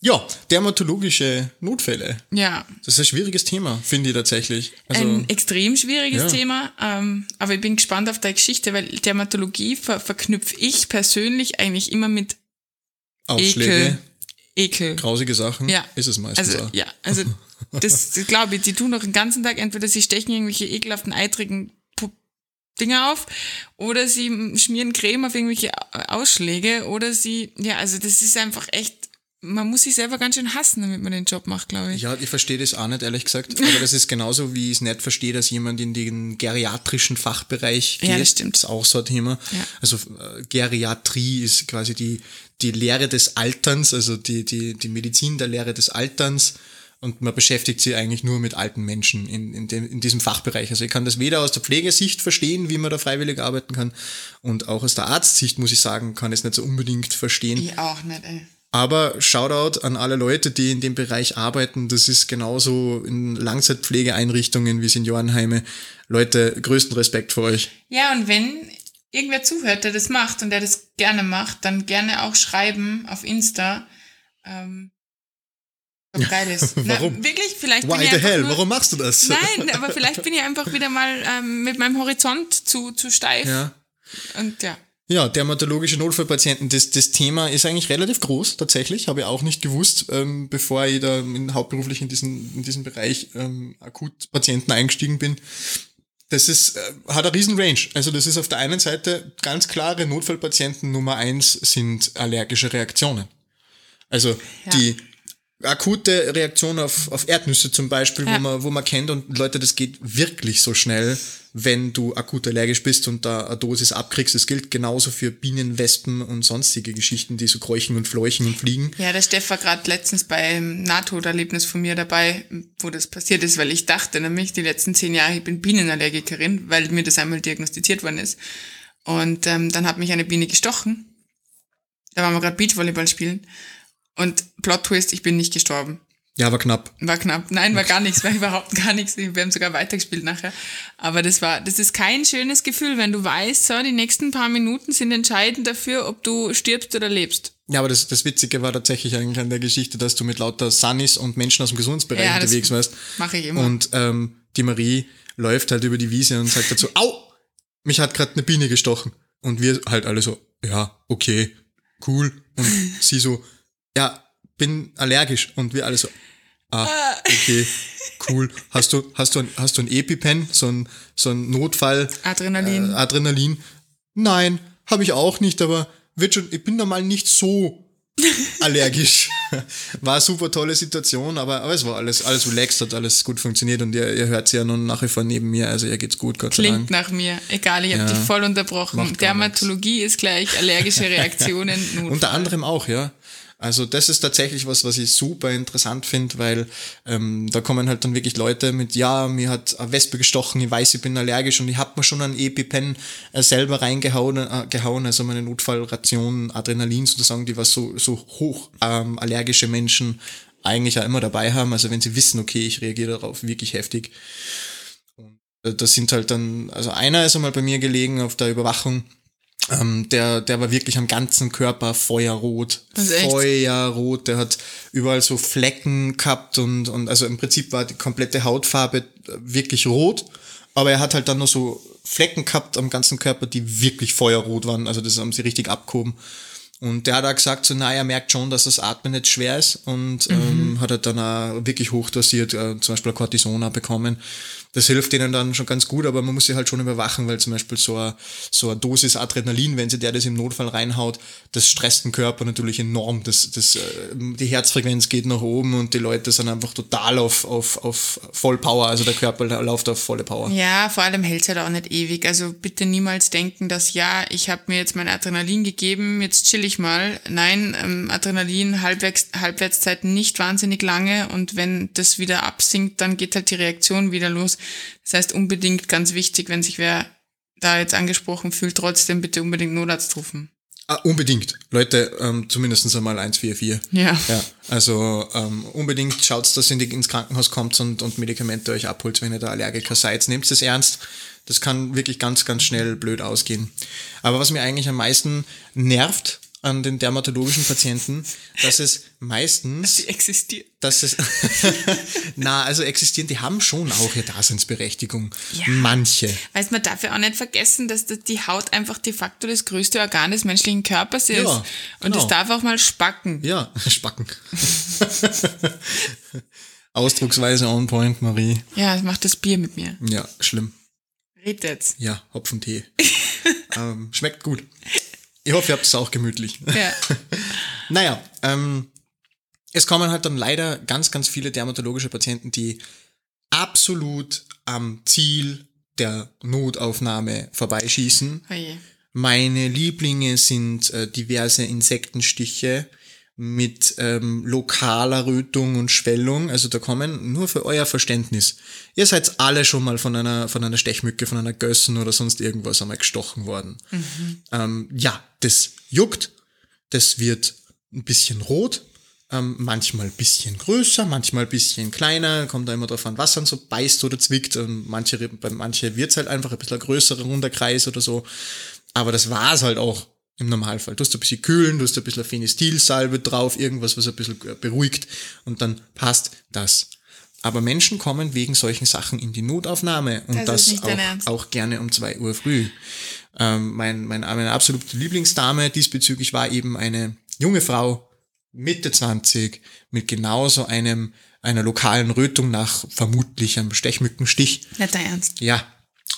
ja, dermatologische Notfälle. Ja. Das ist ein schwieriges Thema, finde ich tatsächlich. Also, ein extrem schwieriges ja. Thema, ähm, aber ich bin gespannt auf deine Geschichte, weil Dermatologie ver- verknüpfe ich persönlich eigentlich immer mit Aufschläge. Ekel. Ekel. Grausige Sachen ja. ist es meistens also, auch. Ja, also das, das glaube ich, die tun doch den ganzen Tag, entweder sie stechen irgendwelche ekelhaften, eitrigen Dinger auf oder sie schmieren Creme auf irgendwelche Ausschläge oder sie, ja, also das ist einfach echt, man muss sich selber ganz schön hassen, damit man den Job macht, glaube ich. Ja, ich verstehe das auch nicht, ehrlich gesagt, aber das ist genauso, wie ich es nicht verstehe, dass jemand in den geriatrischen Fachbereich geht. Ja, das stimmt. Das ist auch so ein Thema. Ja. Also äh, Geriatrie ist quasi die die Lehre des Alterns, also die, die, die Medizin der Lehre des Alterns und man beschäftigt sich eigentlich nur mit alten Menschen in, in, dem, in diesem Fachbereich. Also ich kann das weder aus der Pflegesicht verstehen, wie man da freiwillig arbeiten kann und auch aus der Arztsicht, muss ich sagen, kann ich es nicht so unbedingt verstehen. Ich auch nicht, ey. Aber Shoutout an alle Leute, die in dem Bereich arbeiten. Das ist genauso in Langzeitpflegeeinrichtungen wie Seniorenheime. Leute, größten Respekt vor euch. Ja, und wenn irgendwer zuhört, der das macht und der das gerne macht, dann gerne auch schreiben auf Insta. Ähm, ob geil ist. Warum? Na, wirklich, vielleicht Why bin the ich hell? Nur, warum machst du das? Nein, aber vielleicht bin ich einfach wieder mal ähm, mit meinem Horizont zu, zu steif. Ja. Und ja. Ja, dermatologische Notfallpatienten, das, das Thema ist eigentlich relativ groß, tatsächlich, habe ich auch nicht gewusst, ähm, bevor ich da in, hauptberuflich in diesen, in diesen Bereich ähm, Akutpatienten eingestiegen bin. Das ist, äh, hat eine riesen Range. Also das ist auf der einen Seite ganz klare Notfallpatienten Nummer eins sind allergische Reaktionen. Also ja. die akute Reaktion auf, auf Erdnüsse zum Beispiel, ja. wo man, wo man kennt und Leute, das geht wirklich so schnell, wenn du akut allergisch bist und da eine Dosis abkriegst. Das gilt genauso für Bienen, Wespen und sonstige Geschichten, die so kräuchen und fleuchen und fliegen. Ja, der Stefan war gerade letztens bei einem Nahtoderlebnis von mir dabei, wo das passiert ist, weil ich dachte nämlich die letzten zehn Jahre, ich bin Bienenallergikerin, weil mir das einmal diagnostiziert worden ist. Und ähm, dann hat mich eine Biene gestochen. Da waren wir gerade Beachvolleyball spielen. Und Plot Twist, ich bin nicht gestorben. Ja, war knapp. War knapp. Nein, war gar nichts, war überhaupt gar nichts. Wir haben sogar weitergespielt nachher. Aber das war, das ist kein schönes Gefühl, wenn du weißt, so, die nächsten paar Minuten sind entscheidend dafür, ob du stirbst oder lebst. Ja, aber das, das Witzige war tatsächlich eigentlich an der Geschichte, dass du mit lauter Sunnis und Menschen aus dem Gesundheitsbereich ja, unterwegs warst. Mache ich immer. Und, ähm, die Marie läuft halt über die Wiese und sagt dazu, au, mich hat gerade eine Biene gestochen. Und wir halt alle so, ja, okay, cool. Und sie so, ja, bin allergisch. Und wir alle so, ah, okay, cool. Hast du, hast du, ein, hast du ein EpiPen? So ein, so ein Notfall? Adrenalin. Äh, Adrenalin. Nein, habe ich auch nicht, aber wird schon, ich bin normal nicht so allergisch. war eine super tolle Situation, aber, aber es war alles, alles relaxed, hat alles gut funktioniert und ihr, ihr hört sie ja nun nach wie vor neben mir, also ihr geht's gut, Gott sei Dank. Klingt nach mir, egal, ich habe ja, dich voll unterbrochen. Dermatologie nix. Ist gleich allergische Reaktionen. Unter anderem auch, ja. Also das ist tatsächlich was, was ich super interessant finde, weil ähm, da kommen halt dann wirklich Leute mit, ja, mir hat eine Wespe gestochen, ich weiß, ich bin allergisch und ich habe mir schon einen EpiPen äh, selber reingehauen, äh, gehauen, also meine Notfallration Adrenalin sozusagen, die was so, so hoch ähm, allergische Menschen eigentlich auch immer dabei haben, also wenn sie wissen, okay, ich reagiere darauf wirklich heftig. Und äh, das sind halt dann, also einer ist einmal bei mir gelegen auf der Überwachung, Ähm, der, der war wirklich am ganzen Körper feuerrot, also feuerrot, der hat überall so Flecken gehabt und, und also im Prinzip war die komplette Hautfarbe wirklich rot, aber er hat halt dann noch so Flecken gehabt am ganzen Körper, die wirklich feuerrot waren, also das haben sie richtig abgehoben. Und der hat auch gesagt, so, na, er merkt schon, dass das Atmen nicht schwer ist und ähm, mhm. hat halt dann auch wirklich hochdosiert, äh, zum Beispiel Cortison auch bekommen. Das hilft denen dann schon ganz gut, aber man muss sie halt schon überwachen, weil zum Beispiel so eine so Dosis Adrenalin, wenn sie der das im Notfall reinhaut, das stresst den Körper natürlich enorm. Das, das, äh, die Herzfrequenz geht nach oben und die Leute sind einfach total auf, auf, auf Vollpower, also der Körper läuft auf volle Power. Ja, vor allem hält es halt auch nicht ewig. Also bitte niemals denken, dass ja, ich habe mir jetzt mein Adrenalin gegeben, jetzt chill ich mal. Nein, ähm, Adrenalin, Halbwerks- Halbwertszeiten nicht wahnsinnig lange und wenn das wieder absinkt, dann geht halt die Reaktion wieder los. Das heißt unbedingt ganz wichtig, wenn sich wer da jetzt angesprochen fühlt, trotzdem bitte unbedingt Notarzt rufen. Ah, unbedingt. Leute, ähm, zumindest einmal eins vier vier. Ja. ja also ähm, unbedingt schaut, dass ihr ins Krankenhaus kommt und, und Medikamente euch abholt, wenn ihr da Allergiker seid. Nehmt es ernst. Das kann wirklich ganz, ganz schnell blöd ausgehen. Aber was mir eigentlich am meisten nervt an den dermatologischen Patienten, dass es meistens... Die existieren. Dass es, na, also existieren, die haben schon auch ihre Daseinsberechtigung. Ja. Manche. Weißt man darf ja auch nicht vergessen, dass das die Haut einfach de facto das größte Organ des menschlichen Körpers ist. Ja, und es genau. darf auch mal spacken. Ja, spacken. Ausdrucksweise on point, Marie. Ja, das macht das Bier mit mir. Ja, schlimm. Red jetzt. Ja, Hopfentee. ähm, schmeckt gut. Ich hoffe, ihr habt es auch gemütlich. Ja. naja, ähm, es kommen halt dann leider ganz, ganz viele dermatologische Patienten, die absolut am Ziel der Notaufnahme vorbeischießen. Oje. Meine Lieblinge sind äh, diverse Insektenstiche mit ähm, lokaler Rötung und Schwellung. Also da kommen, nur für euer Verständnis, ihr seid alle schon mal von einer von einer Stechmücke, von einer Gössen oder sonst irgendwas einmal gestochen worden. Mhm. Ähm, ja, das juckt, das wird ein bisschen rot, ähm, manchmal ein bisschen größer, manchmal ein bisschen kleiner, kommt da immer drauf an, was dann so beißt oder zwickt. Und manche, bei manche wird es halt einfach ein bisschen ein größerer, runder Kreis oder so. Aber das war es halt auch. Im Normalfall. Du hast ein bisschen kühlen, du hast ein bisschen Fenistilsalbe drauf, irgendwas, was ein bisschen beruhigt und dann passt das. Aber Menschen kommen wegen solchen Sachen in die Notaufnahme und das, das auch, auch gerne um zwei Uhr früh. Ähm, mein, mein, meine absolute Lieblingsdame diesbezüglich war eben eine junge Frau, Mitte zwanzig, mit genauso einem, einer lokalen Rötung nach vermutlich einem Stechmückenstich. Nicht dein Ernst? Ja.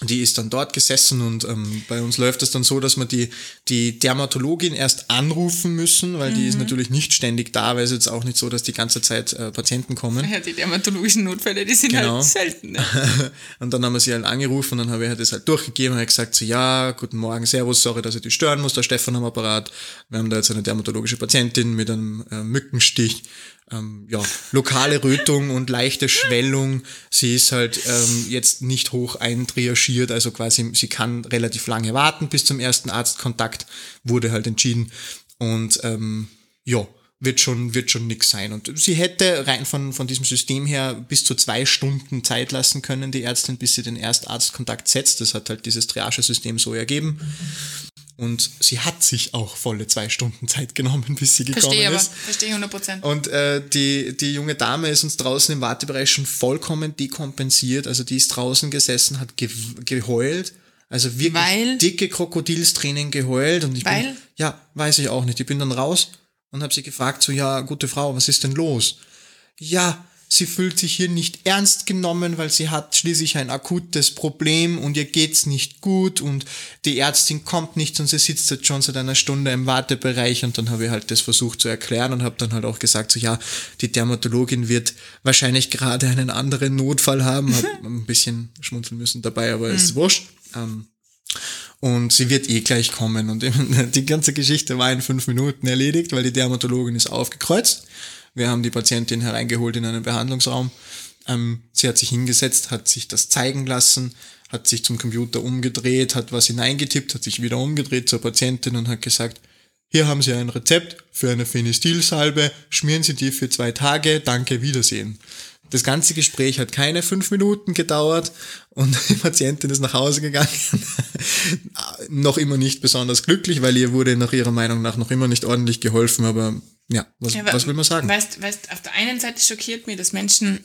Die ist dann dort gesessen und ähm, bei uns läuft es dann so, dass wir die, die Dermatologin erst anrufen müssen, weil mhm. die ist natürlich nicht ständig da, weil es jetzt auch nicht so, dass die ganze Zeit äh, Patienten kommen. Ja, die dermatologischen Notfälle, die sind genau. halt selten. Ne? Und dann haben wir sie halt angerufen und dann habe ich halt das halt durchgegeben und habe gesagt, so, ja, guten Morgen, servus, sorry, dass ich dich stören muss, der Stefan am Apparat. Wir haben da jetzt eine dermatologische Patientin mit einem äh, Mückenstich. Ähm, ja, lokale Rötung und leichte Schwellung. Sie ist halt ähm, jetzt nicht hoch eintriagiert, also quasi sie kann relativ lange warten bis zum ersten Arztkontakt, wurde halt entschieden und ähm, ja, wird schon, wird schon nix sein. Und sie hätte rein von, von diesem System her bis zu zwei Stunden Zeit lassen können, die Ärztin, bis sie den Erstarztkontakt setzt. Das hat halt dieses Triage-System so ergeben. Mhm. Und sie hat sich auch volle zwei Stunden Zeit genommen, bis sie gekommen verstehe ist. Verstehe aber, verstehe hundert Prozent. Und äh, die, die junge Dame ist uns draußen im Wartebereich schon vollkommen dekompensiert. Also die ist draußen gesessen, hat ge- geheult. Also wirklich weil? dicke Krokodilstränen geheult. Und ich weil? Bin, ja, weiß ich auch nicht. Ich bin dann raus und habe sie gefragt, so, ja, gute Frau, was ist denn los? Ja, sie fühlt sich hier nicht ernst genommen, weil sie hat schließlich ein akutes Problem und ihr geht's nicht gut und die Ärztin kommt nicht und sie sitzt jetzt schon seit einer Stunde im Wartebereich. Und dann habe ich halt das versucht zu erklären und habe dann halt auch gesagt, so ja, die Dermatologin wird wahrscheinlich gerade einen anderen Notfall haben, habe ein bisschen schmunzeln müssen dabei, aber mhm. ist wurscht. Ähm, Und sie wird eh gleich kommen. Und die ganze Geschichte war in fünf Minuten erledigt, weil die Dermatologin ist aufgekreuzt. Wir haben die Patientin hereingeholt in einen Behandlungsraum. Sie hat sich hingesetzt, hat sich das zeigen lassen, hat sich zum Computer umgedreht, hat was hineingetippt, hat sich wieder umgedreht zur Patientin und hat gesagt, hier haben Sie ein Rezept für eine Fenistilsalbe, schmieren Sie die für zwei Tage, danke, Wiedersehen. Das ganze Gespräch hat keine fünf Minuten gedauert und die Patientin ist nach Hause gegangen. Noch immer nicht besonders glücklich, weil ihr wurde nach ihrer Meinung nach noch immer nicht ordentlich geholfen. Aber ja, was, ja, was will man sagen? Weißt, weißt, auf der einen Seite schockiert mich, dass Menschen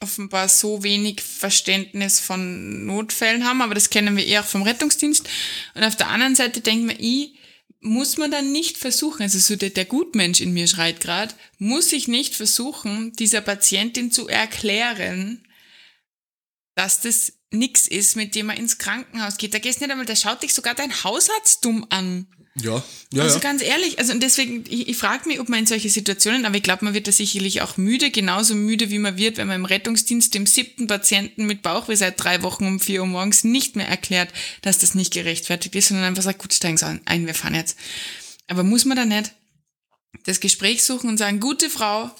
offenbar so wenig Verständnis von Notfällen haben, aber das kennen wir eh auch vom Rettungsdienst. Und auf der anderen Seite denkt man, ich... muss man dann nicht versuchen, also so der, der Gutmensch in mir schreit gerade, muss ich nicht versuchen, dieser Patientin zu erklären, dass das nichts ist, mit dem man ins Krankenhaus geht. Da gehst nicht einmal, da schaut dich sogar dein Hausarzt dumm an. Ja, ja. Also ja. Ganz ehrlich, also und deswegen, ich, ich frage mich, ob man in solche Situationen, aber ich glaube, man wird da sicherlich auch müde, genauso müde, wie man wird, wenn man im Rettungsdienst dem siebten Patienten mit Bauchweh seit drei Wochen um vier Uhr morgens nicht mehr erklärt, dass das nicht gerechtfertigt ist, sondern einfach sagt, gut, steigen Sie ein, wir fahren jetzt. Aber muss man da nicht das Gespräch suchen und sagen, gute Frau,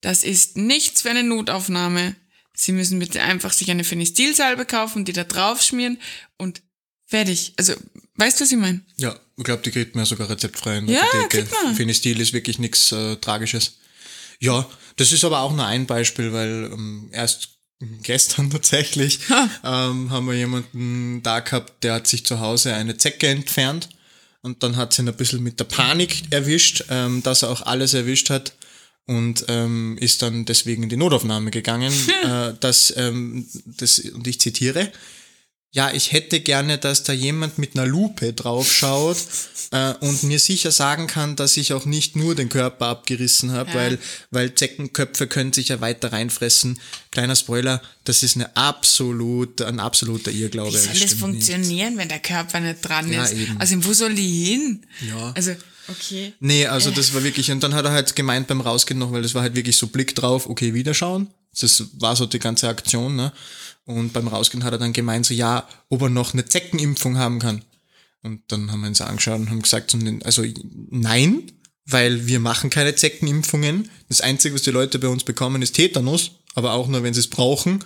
das ist nichts für eine Notaufnahme. Sie müssen bitte einfach sich eine Fenistilsalbe kaufen, die da drauf schmieren und fertig. Also, weißt du, was ich meine? Ja, ich glaube, die kriegt man ja sogar rezeptfrei in der Apotheke. Ja, Fenistil ist wirklich nichts äh, Tragisches. Ja, das ist aber auch nur ein Beispiel, weil ähm, erst gestern tatsächlich ähm, haben wir jemanden da gehabt, der hat sich zu Hause eine Zecke entfernt und dann hat sie ihn ein bisschen mit der Panik erwischt, ähm, dass er auch alles erwischt hat. Und ähm, ist dann deswegen in die Notaufnahme gegangen. äh, dass, ähm, das, und ich zitiere, ja, ich hätte gerne, dass da jemand mit einer Lupe drauf schaut äh, und mir sicher sagen kann, dass ich auch nicht nur den Körper abgerissen habe, ja. weil, weil Zeckenköpfe können sich ja weiter reinfressen. Kleiner Spoiler, das ist eine absolute, ein absoluter Irrglaube. Wie soll das funktionieren, nicht, wenn der Körper nicht dran ja, ist? Eben. Also wo soll ich hin? Ja. Also, okay. Nee, also das war wirklich, und dann hat er halt gemeint beim Rausgehen noch, weil das war halt wirklich so Blick drauf, okay, wieder schauen. Das war so die ganze Aktion, ne? Und beim Rausgehen hat er dann gemeint, so ja, ob er noch eine Zeckenimpfung haben kann. Und dann haben wir uns angeschaut und haben gesagt, also nein, weil wir machen keine Zeckenimpfungen. Das Einzige, was die Leute bei uns bekommen, ist Tetanus, aber auch nur, wenn sie es brauchen.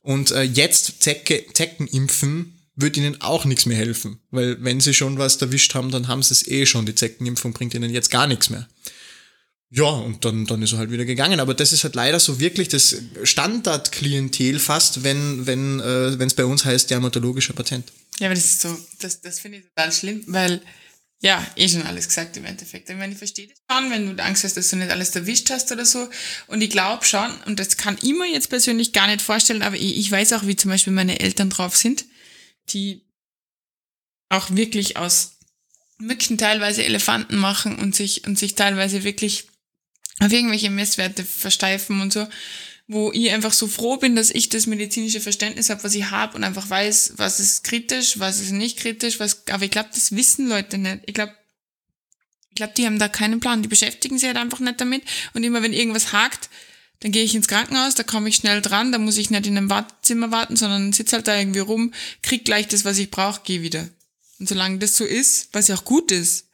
Und äh, jetzt Zecke, Zeckenimpfen wird ihnen auch nichts mehr helfen, weil wenn sie schon was erwischt haben, dann haben sie es eh schon. Die Zeckenimpfung bringt ihnen jetzt gar nichts mehr. Ja, und dann, dann ist er halt wieder gegangen. Aber das ist halt leider so wirklich das Standardklientel fast, wenn wenn äh, wenn es bei uns heißt, dermatologischer Patient. Ja, aber das ist so, das, das finde ich total schlimm, weil, ja, eh schon alles gesagt im Endeffekt. Ich meine, ich verstehe das schon, wenn du Angst hast, dass du nicht alles erwischt hast oder so. Und ich glaube schon, und das kann ich mir jetzt persönlich gar nicht vorstellen, aber ich, ich weiß auch, wie zum Beispiel meine Eltern drauf sind, die auch wirklich aus Mücken teilweise Elefanten machen und sich und sich teilweise wirklich auf irgendwelche Messwerte versteifen und so, wo ich einfach so froh bin, dass ich das medizinische Verständnis habe, was ich habe und einfach weiß, was ist kritisch, was ist nicht kritisch, was, aber ich glaube, das wissen Leute nicht. Ich glaube, ich glaube, die haben da keinen Plan, die beschäftigen sich halt einfach nicht damit und immer wenn irgendwas hakt, dann gehe ich ins Krankenhaus, da komme ich schnell dran, da muss ich nicht in einem Wartezimmer warten, sondern sitze halt da irgendwie rum, krieg gleich das, was ich brauche, gehe wieder. Und solange das so ist, was ja auch gut ist,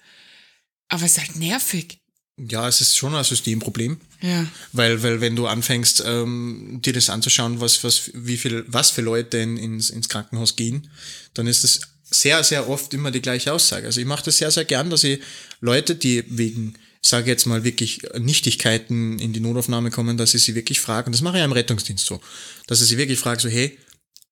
aber es ist halt nervig. Ja, es ist schon ein Systemproblem. Ja. Weil, weil wenn du anfängst, ähm, dir das anzuschauen, was, was, wie viel, was für Leute in, ins, ins Krankenhaus gehen, dann ist das sehr, sehr oft immer die gleiche Aussage. Also ich mache das sehr, sehr gern, dass ich Leute, die wegen, sage jetzt mal wirklich Nichtigkeiten in die Notaufnahme kommen, dass ich sie wirklich frage, und das mache ich ja im Rettungsdienst so, dass ich sie wirklich frage, so hey,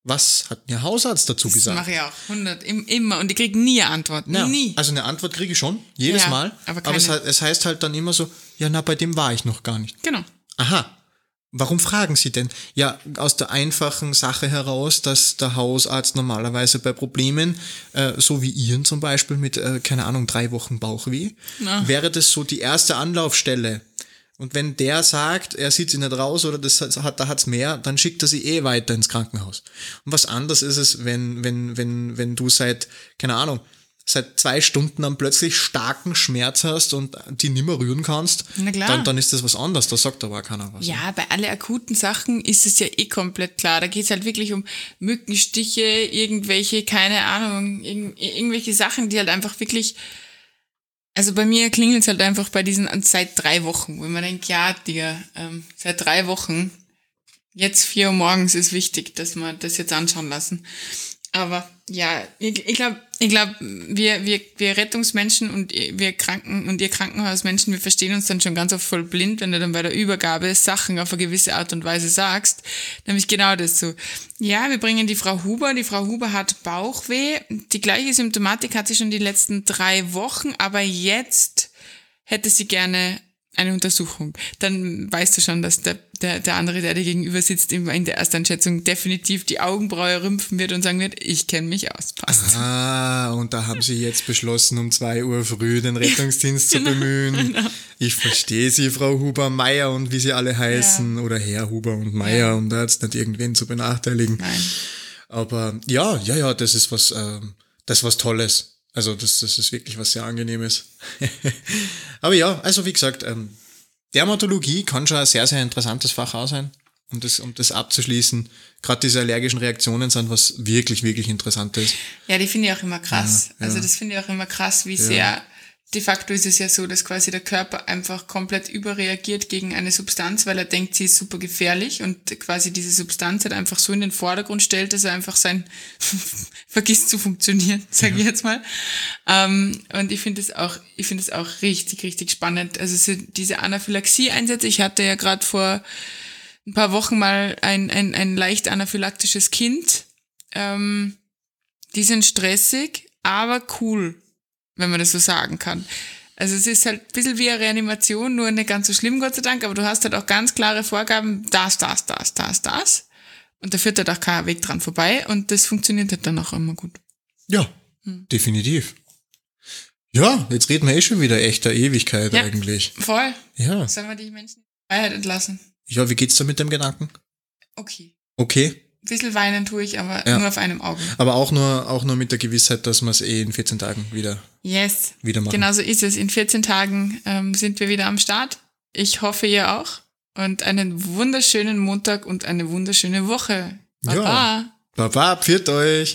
was hat der Hausarzt dazu das gesagt? Das mache ich auch, hundert, im, immer. Und ich kriege nie eine Antwort, ja, nie. Also eine Antwort kriege ich schon, jedes ja, Mal. Aber, aber es, es heißt halt dann immer so, ja, na, bei dem war ich noch gar nicht. Genau. Aha, warum fragen Sie denn? Ja, aus der einfachen Sache heraus, dass der Hausarzt normalerweise bei Problemen, äh, so wie Ihren zum Beispiel mit, äh, keine Ahnung, drei Wochen Bauchweh, na. wäre das so die erste Anlaufstelle. Und wenn der sagt, er sieht sie nicht raus oder das hat, da hat's mehr, dann schickt er sie eh weiter ins Krankenhaus. Und was anderes ist es, wenn, wenn, wenn, wenn du seit, keine Ahnung, seit zwei Stunden am plötzlich starken Schmerz hast und die nicht mehr rühren kannst, Na klar. Dann, dann ist das was anderes. Da sagt aber auch keiner was. Ja, bei alle akuten Sachen ist es ja eh komplett klar. Da geht es halt wirklich um Mückenstiche, irgendwelche, keine Ahnung, irg- irgendwelche Sachen, die halt einfach wirklich... Also bei mir klingelt es halt einfach bei diesen seit drei Wochen, wo man denkt, ja, Digga, ähm, seit drei Wochen, jetzt vier Uhr morgens ist wichtig, dass wir das jetzt anschauen lassen. Aber ja, ich, ich glaube, ich glaub, wir, wir, wir Rettungsmenschen und wir Kranken und ihr Krankenhausmenschen, wir verstehen uns dann schon ganz oft voll blind, wenn du dann bei der Übergabe Sachen auf eine gewisse Art und Weise sagst. Nämlich genau das so. Ja, wir bringen die Frau Huber. Die Frau Huber hat Bauchweh. Die gleiche Symptomatik hat sie schon die letzten drei Wochen, aber jetzt hätte sie gerne eine Untersuchung. Dann weißt du schon, dass der, der, der andere, der dir gegenüber sitzt, in der Ersteinschätzung definitiv die Augenbraue rümpfen wird und sagen wird, ich kenne mich aus, passt. Ah, und da haben sie jetzt beschlossen, um zwei Uhr früh den Rettungsdienst ja, genau, zu bemühen. Genau. Ich verstehe Sie, Frau Huber-Meier und wie sie alle heißen, ja. Oder Herr Huber und Meier, ja. Um da jetzt nicht irgendwen zu benachteiligen. Nein. Aber ja, ja, ja, das ist was, äh, das ist was Tolles. Also das, das ist wirklich was sehr Angenehmes. Aber ja, also wie gesagt, ähm, Dermatologie kann schon ein sehr, sehr interessantes Fach auch sein, um das, um das abzuschließen. Gerade diese allergischen Reaktionen sind was wirklich, wirklich Interessantes. Ja, die finde ich auch immer krass. Ja, also ja. Das finde ich auch immer krass, wie ja. sehr, de facto ist es ja so, dass quasi der Körper einfach komplett überreagiert gegen eine Substanz, weil er denkt, sie ist super gefährlich und quasi diese Substanz halt einfach so in den Vordergrund stellt, dass er einfach sein vergisst zu funktionieren, sage ja. ich jetzt mal. Ähm, und ich finde es auch, ich finde es auch richtig, richtig spannend. Also diese Anaphylaxie-Einsätze. Ich hatte ja gerade vor ein paar Wochen mal ein ein ein leicht anaphylaktisches Kind. Ähm, die sind stressig, aber cool. Wenn man das so sagen kann. Also es ist halt ein bisschen wie eine Reanimation, nur nicht ganz so schlimm, Gott sei Dank, aber du hast halt auch ganz klare Vorgaben, das, das, das, das, das. Und da führt halt auch kein Weg dran vorbei und das funktioniert halt dann auch immer gut. Ja, hm. definitiv. Ja, jetzt reden wir eh schon wieder echter Ewigkeit ja, eigentlich. Voll. Ja. Sollen wir die Menschen Freiheit entlassen? Ja, wie geht's da mit dem Gedanken? Okay. Okay. Ein bisschen weinen tue ich, aber ja. nur auf einem Auge. Aber auch nur, auch nur mit der Gewissheit, dass wir es eh in vierzehn Tagen wieder, yes. wieder machen. Genau so ist es. In vierzehn Tagen ähm, sind wir wieder am Start. Ich hoffe, ihr auch. Und einen wunderschönen Montag und eine wunderschöne Woche. Baba. Ja. Baba, pfiat euch.